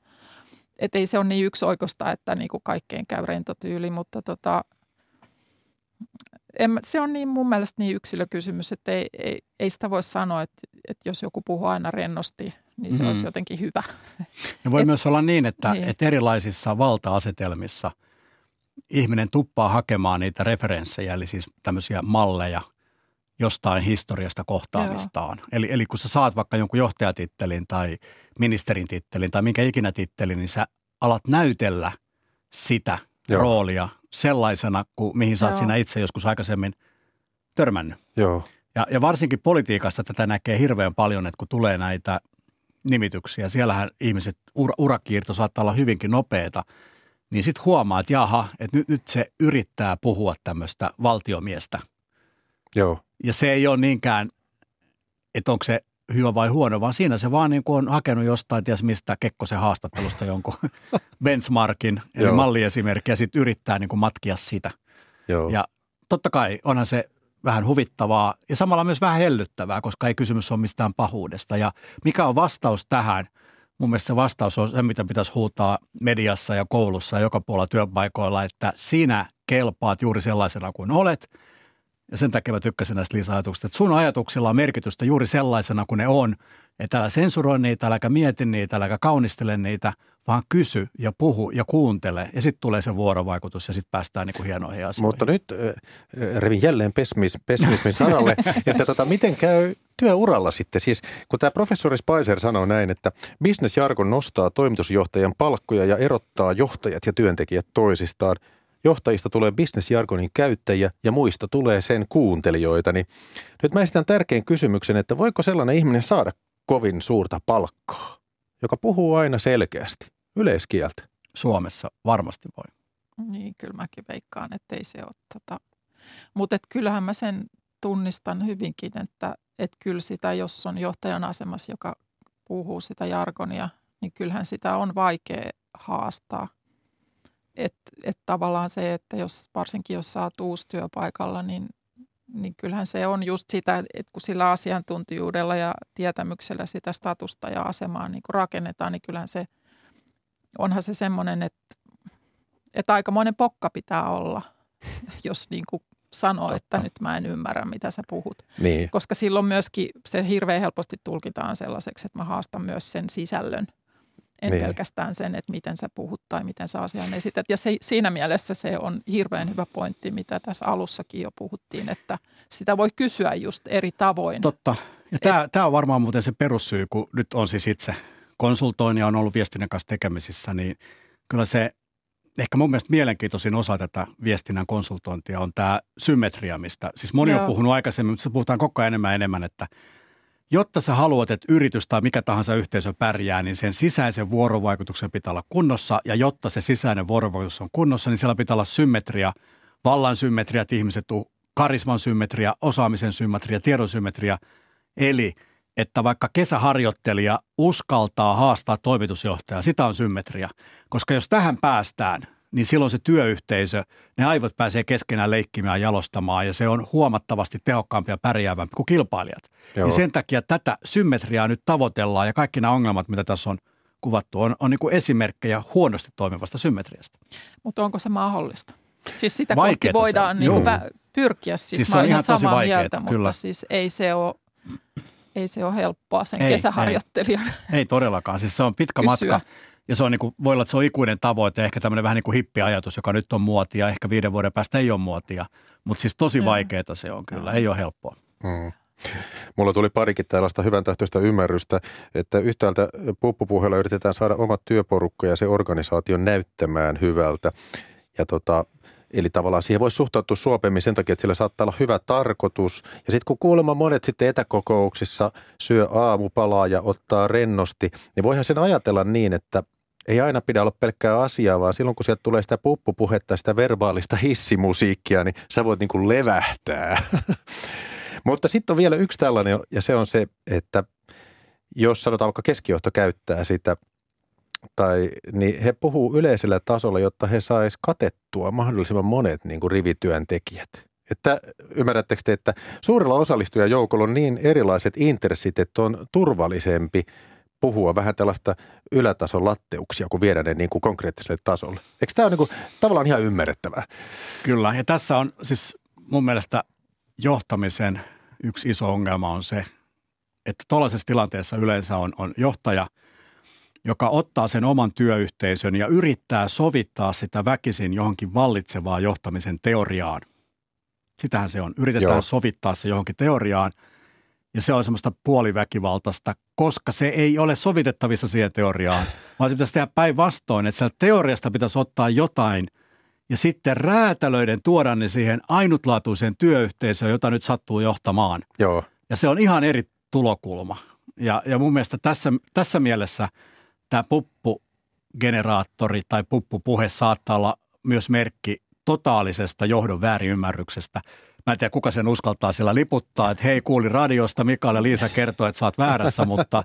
Että ei se ole niin yksioikoista, että niin kuin kaikkein käy rentotyyli, mutta se on niin mun mielestä niin yksilökysymys, että ei sitä voi sanoa, että jos joku puhuu aina rennosti, niin se olisi jotenkin hyvä. Ja voi myös olla niin, että erilaisissa valta-asetelmissa ihminen tuppaa hakemaan niitä referenssejä, eli siis tämmöisiä malleja jostain historiasta kohtaamistaan. Eli kun sä saat vaikka jonkun johtajatittelin tai ministerin tittelin tai minkä ikinä tittelin, niin sä alat näytellä sitä roolia sellaisena, mihin sä oot sinä itse joskus aikaisemmin törmännyt. Joo. Ja varsinkin politiikassa tätä näkee hirveän paljon, että kun tulee näitä nimityksiä. Siellähän ihmiset, urakiirto saattaa olla hyvinkin nopeata, niin sitten huomaa, että jaha, että nyt se yrittää puhua tämmöistä valtiomiestä. Joo. Ja se ei ole niinkään, että onko se hyvä vai huono, vaan siinä se vaan niin kuin on hakenut jostain, ties mistä Kekkosen haastattelusta jonkun benchmarkin, eli malliesimerkki, ja sitten yrittää niin kuin matkia sitä. Joo. Ja totta kai onhan se vähän huvittavaa ja samalla myös vähän hellyttävää, koska ei kysymys ole mistään pahuudesta. Ja mikä on vastaus tähän? Mun mielestä se vastaus on se, mitä pitäisi huutaa mediassa ja koulussa ja joka puolella työpaikoilla, että sinä kelpaat juuri sellaisena kuin olet. Ja sen takia mä tykkäsin näistä Liisa-ajatuksista, että sun ajatuksilla on merkitystä juuri sellaisena kuin ne on. Että älä sensuroi niitä, äläkä mieti niitä, äläkä kaunistele niitä, vaan kysy ja puhu ja kuuntele, ja sitten tulee se vuorovaikutus, ja sitten päästään niinku hienoihin asioihin. Mutta nyt revin jälleen pessimismin saralle, että miten käy työuralla sitten? Siis kun tämä professori Spicer sanoo näin, että bisnesjarko nostaa toimitusjohtajan palkkoja ja erottaa johtajat ja työntekijät toisistaan. Johtajista tulee bisnesjargonin käyttäjiä ja muista tulee sen kuuntelijoita. Niin nyt mä esitän tärkeän kysymyksen, että voiko sellainen ihminen saada kovin suurta palkkaa, joka puhuu aina selkeästi, yleiskieltä? Suomessa varmasti voi. Niin, kyllä mäkin veikkaan, että ei se ole. Mutta kyllähän mä sen tunnistan hyvinkin, että kyllä sitä, jos on johtajan asemassa, joka puhuu sitä jargonia, niin kyllähän sitä on vaikea haastaa. Että tavallaan se, että jos, varsinkin jos saat uusi työpaikalla, niin kyllähän se on just sitä, että kun sillä asiantuntijuudella ja tietämyksellä sitä statusta ja asemaa niin kun rakennetaan, niin kyllähän se, onhan se semmoinen, että aikamoinen pokka pitää olla, jos niin kuin sanoo, että nyt mä en ymmärrä, mitä sä puhut. Niin. Koska silloin myöskin se hirveän helposti tulkitaan sellaiseksi, että mä haastan myös sen sisällön. En pelkästään sen, että miten sä puhut tai miten sä asian esität. Ja siinä mielessä se on hirveän hyvä pointti, mitä tässä alussakin jo puhuttiin, että sitä voi kysyä just eri tavoin. Totta. Ja tämä on varmaan muuten se perussyy, kun nyt on siis itse konsultoin ja on ollut viestinnän kanssa tekemisissä, niin kyllä se ehkä mun mielestä mielenkiintoisin osa tätä viestinnän konsultointia on tämä symmetria, mistä siis moni on puhunut aikaisemmin, mutta puhutaan koko ajan enemmän, että jotta sä haluat, että yritys tai mikä tahansa yhteisö pärjää, niin sen sisäisen vuorovaikutuksen pitää olla kunnossa. Ja jotta se sisäinen vuorovaikutus on kunnossa, niin siellä pitää olla symmetria, vallan symmetria, että ihmiset on karisman symmetria, osaamisen symmetria, tiedon symmetria. Eli että vaikka kesäharjoittelija uskaltaa haastaa toimitusjohtajaa, sitä on symmetria. Koska jos tähän päästään, niin silloin se työyhteisö, ne aivot pääsee keskenään leikkimään ja jalostamaan, ja se on huomattavasti tehokkaampi ja pärjäävämpi kuin kilpailijat. Niin sen takia tätä symmetriaa nyt tavoitellaan, ja kaikki nämä ongelmat, mitä tässä on kuvattu, on niin kuin esimerkkejä huonosti toimivasta symmetriasta. Mutta onko se mahdollista? Siis sitä vaikeeta kohti voidaan niin pyrkiä, siis mä oon ihan samaa mieltä, mutta kyllä. Siis ei se ole helppoa sen kesäharjoittelijan Ei todellakaan, siis se on pitkä matka. Ja se on niin kuin, voi olla, että se on ikuinen tavoite, ehkä tämmöinen vähän niin kuin hippiajatus, joka nyt on muotia, ehkä 5 vuoden päästä ei ole muotia. Mutta siis tosi vaikeaa se on kyllä, ei ole helppoa. Mm. Mulla tuli parikin tällaista hyvän tahtoista ymmärrystä, että yhtäältä puppupuheella yritetään saada omat työporukka ja se organisaation näyttämään hyvältä. Ja eli tavallaan siihen voisi suhtautua suopemmin sen takia, että sillä saattaa olla hyvä tarkoitus. Ja sitten kun kuulemma monet sitten etäkokouksissa syö aamupalaa ja ottaa rennosti, niin voihan sen ajatella niin, että ei aina pidä olla pelkkää asiaa, vaan silloin kun sieltä tulee sitä puppupuhetta, sitä verbaalista hissimusiikkia, niin sä voit niin kuin levähtää. Mutta sitten on vielä yksi tällainen, ja se on se, että jos sanotaan vaikka keskijohto käyttää sitä, niin he puhuu yleisellä tasolla, jotta he sais katettua mahdollisimman monet niin kuin rivityöntekijät. Että ymmärrättekö te, että suurella osallistujajoukolla on niin erilaiset intressit, että on turvallisempi puhua vähän tällaista ylätason latteuksia, kun viedään ne niin kuin konkreettiselle tasolle. Eikö tämä ole niin kuin tavallaan ihan ymmärrettävää? Kyllä, ja tässä on siis mun mielestä johtamisen yksi iso ongelma on se, että tuollaisessa tilanteessa yleensä on johtaja, joka ottaa sen oman työyhteisön ja yrittää sovittaa sitä väkisin johonkin vallitsevaan johtamisen teoriaan. Sitähän se on. Yritetään sovittaa se johonkin teoriaan, ja se on semmoista puoliväkivaltaista, koska se ei ole sovitettavissa siihen teoriaan, vaan se pitäisi tehdä päinvastoin, että sieltä teoriasta pitäisi ottaa jotain, ja sitten räätälöiden tuoda ne siihen ainutlaatuiseen työyhteisöön, jota nyt sattuu johtamaan. Joo. Ja se on ihan eri tulokulma. Ja mun mielestä tässä mielessä tämä puppugeneraattori tai puppupuhe saattaa olla myös merkki totaalisesta johdon väärinymmärryksestä. Mä en tiedä, kuka sen uskaltaa siellä liputtaa, että hei, kuuli radiosta, Mikael ja Liisa kertoo, että sä oot väärässä, mutta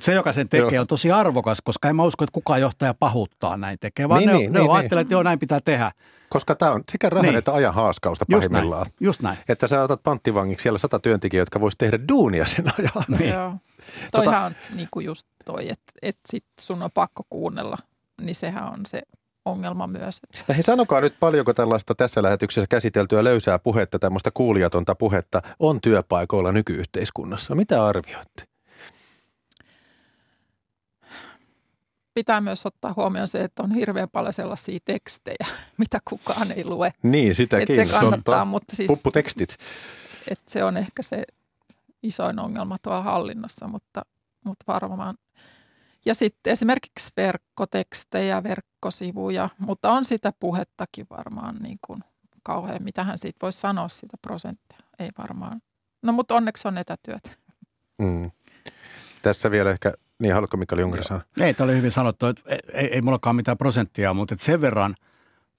se, joka sen tekee, on tosi arvokas, koska en mä usko, että kukaan johtaja pahuuttaa näin tekee, vaan ne ajattelee, että näin pitää tehdä. Koska tämä on sekä rahan että ajan haaskausta pahimmillaan. Just näin. Että sä otat panttivangiksi siellä 100 työntekijää, jotka vois tehdä duunia sen ajan. Niin. Joo. Toihan on niin kuin just toi, että sit sun on pakko kuunnella, niin sehän on se ongelma myös. Ja sanokaa nyt, paljonko tällaista tässä lähetyksessä käsiteltyä löysää puhetta, tämmöistä kuulijatonta puhetta on työpaikoilla nykyyhteiskunnassa. Mitä arvioitte? pitää myös ottaa huomioon se, että on hirveän paljon sellaisia tekstejä, mitä kukaan ei lue. Niin, sitäkin. Se kannattaa, mutta siis, pupputekstit. Että se on ehkä se isoin ongelma tuolla hallinnossa, mutta varmaan. Ja sitten esimerkiksi verkkotekstejä, verkkosivuja, mutta on sitä puhettakin varmaan niin kuin kauhean. Mitähän siitä voisi sanoa sitä prosenttia? Ei varmaan. No mutta onneksi on etätyöt. Mm. Tässä vielä ehkä, niin haluatko Mikael Jungner sanoa? Ei, tämä oli hyvin sanottu. Ei mullakaan mitään prosenttia, mutta sen verran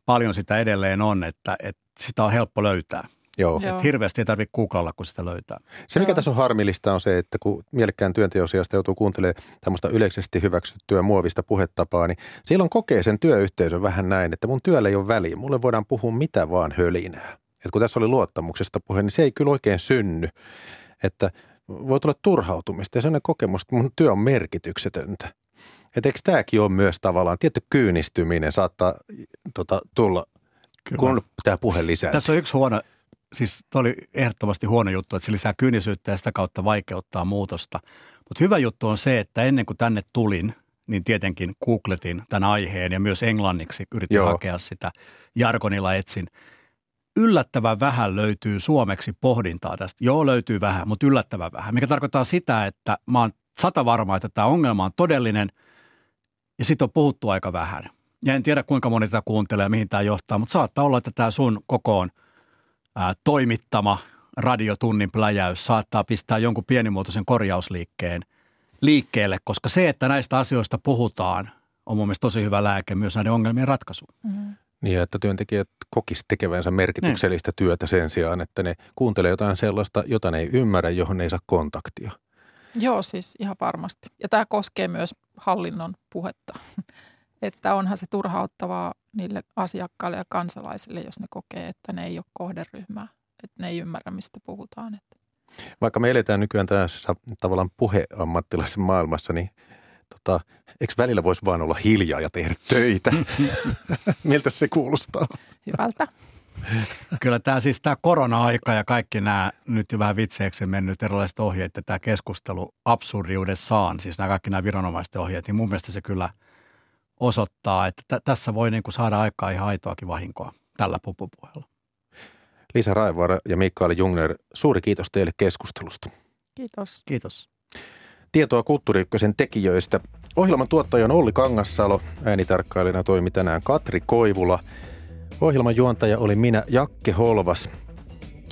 paljon sitä edelleen on, että sitä on helppo löytää. Joo. Että hirveästi ei tarvitse kuukaudella, kun sitä löytää. Se, mikä tässä on harmillista, on se, että kun mielekkään työnteon sijasta joutuu kuuntelemaan tämmöistä yleisesti hyväksyttyä muovista puhetapaa, niin silloin kokee sen työyhteisön vähän näin, että mun työllä ei ole väliä. Mulle voidaan puhua mitä vaan hölinää. Et kun tässä oli luottamuksesta puhe, niin se ei kyllä oikein synny, että voi tulla turhautumista ja sellainen kokemus, että mun työ on merkityksetöntä. Että eikö tämäkin ole myös tavallaan tietty kyynistyminen saattaa tulla, kyllä, kun tämä puhe lisää. Tässä on yksi huono. Siis tuo oli ehdottomasti huono juttu, että se lisää kyynisyyttä ja sitä kautta vaikeuttaa muutosta. Mutta hyvä juttu on se, että ennen kuin tänne tulin, niin tietenkin googletin tämän aiheen ja myös englanniksi yritin hakea sitä. Jargonilla etsin. Yllättävän vähän löytyy suomeksi pohdintaa tästä. Joo, löytyy vähän, mutta yllättävän vähän. Mikä tarkoittaa sitä, että mä oon 100% varma, että tämä ongelma on todellinen ja sit on puhuttu aika vähän. Ja en tiedä kuinka moni tätä kuuntelee ja mihin tämä johtaa, mutta saattaa olla, että tämä sun kokoon toimittama radiotunnin pläjäys saattaa pistää jonkun pienimuotoisen korjausliikkeen liikkeelle, koska se, että näistä asioista puhutaan, on mun mielestä tosi hyvä lääke myös näiden ongelmien ratkaisuun. Mm-hmm. Niin, että työntekijät kokisivat tekevänsä merkityksellistä työtä sen sijaan, että ne kuuntelee jotain sellaista, jota ne ei ymmärrä, johon ne ei saa kontaktia. Joo, siis ihan varmasti. Ja tämä koskee myös hallinnon puhetta. Että onhan se turhauttavaa niille asiakkaille ja kansalaisille, jos ne kokee, että ne ei ole kohderyhmää, että ne ei ymmärrä, mistä puhutaan. Vaikka me eletään nykyään tässä tavallaan puheammattilaisen maailmassa, niin eikö välillä voisi vaan olla hiljaa ja tehdä töitä? Miltä se kuulostaa? Hyvältä. Kyllä tämä siis tämä korona-aika ja kaikki nämä nyt jo vähän vitseeksi mennyt erilaiset ohjeet, että tämä keskustelu absurdiudessaan, siis nämä kaikki nämä viranomaisten ohjeet, niin mun mielestä se kyllä osoittaa, että tässä voi niin kuin saada aikaa ihan aitoakin vahinkoa tällä pupupuheella. Liisa Raevaara ja Mikael Jungner, suuri kiitos teille keskustelusta. Kiitos. Kiitos. Tietoa Kulttuuri-ykkösen tekijöistä. Ohjelman tuottaja on Olli Kangassalo. Äänitarkkailijana toimi tänään Katri Koivula. Ohjelman juontaja oli minä, Jakke Holvas.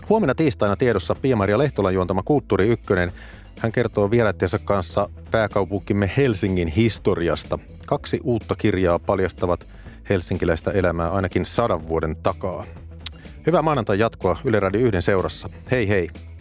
Huomenna tiistaina tiedossa Pia-Maria Lehtolan juontama Kulttuuri-ykkönen. Hän kertoo vieraittensa kanssa pääkaupunkimme Helsingin historiasta. 2 uutta kirjaa paljastavat helsinkiläistä elämää ainakin 100 vuoden takaa. Hyvää maanantai jatkoa Yle Radio 1 seurassa. Hei hei!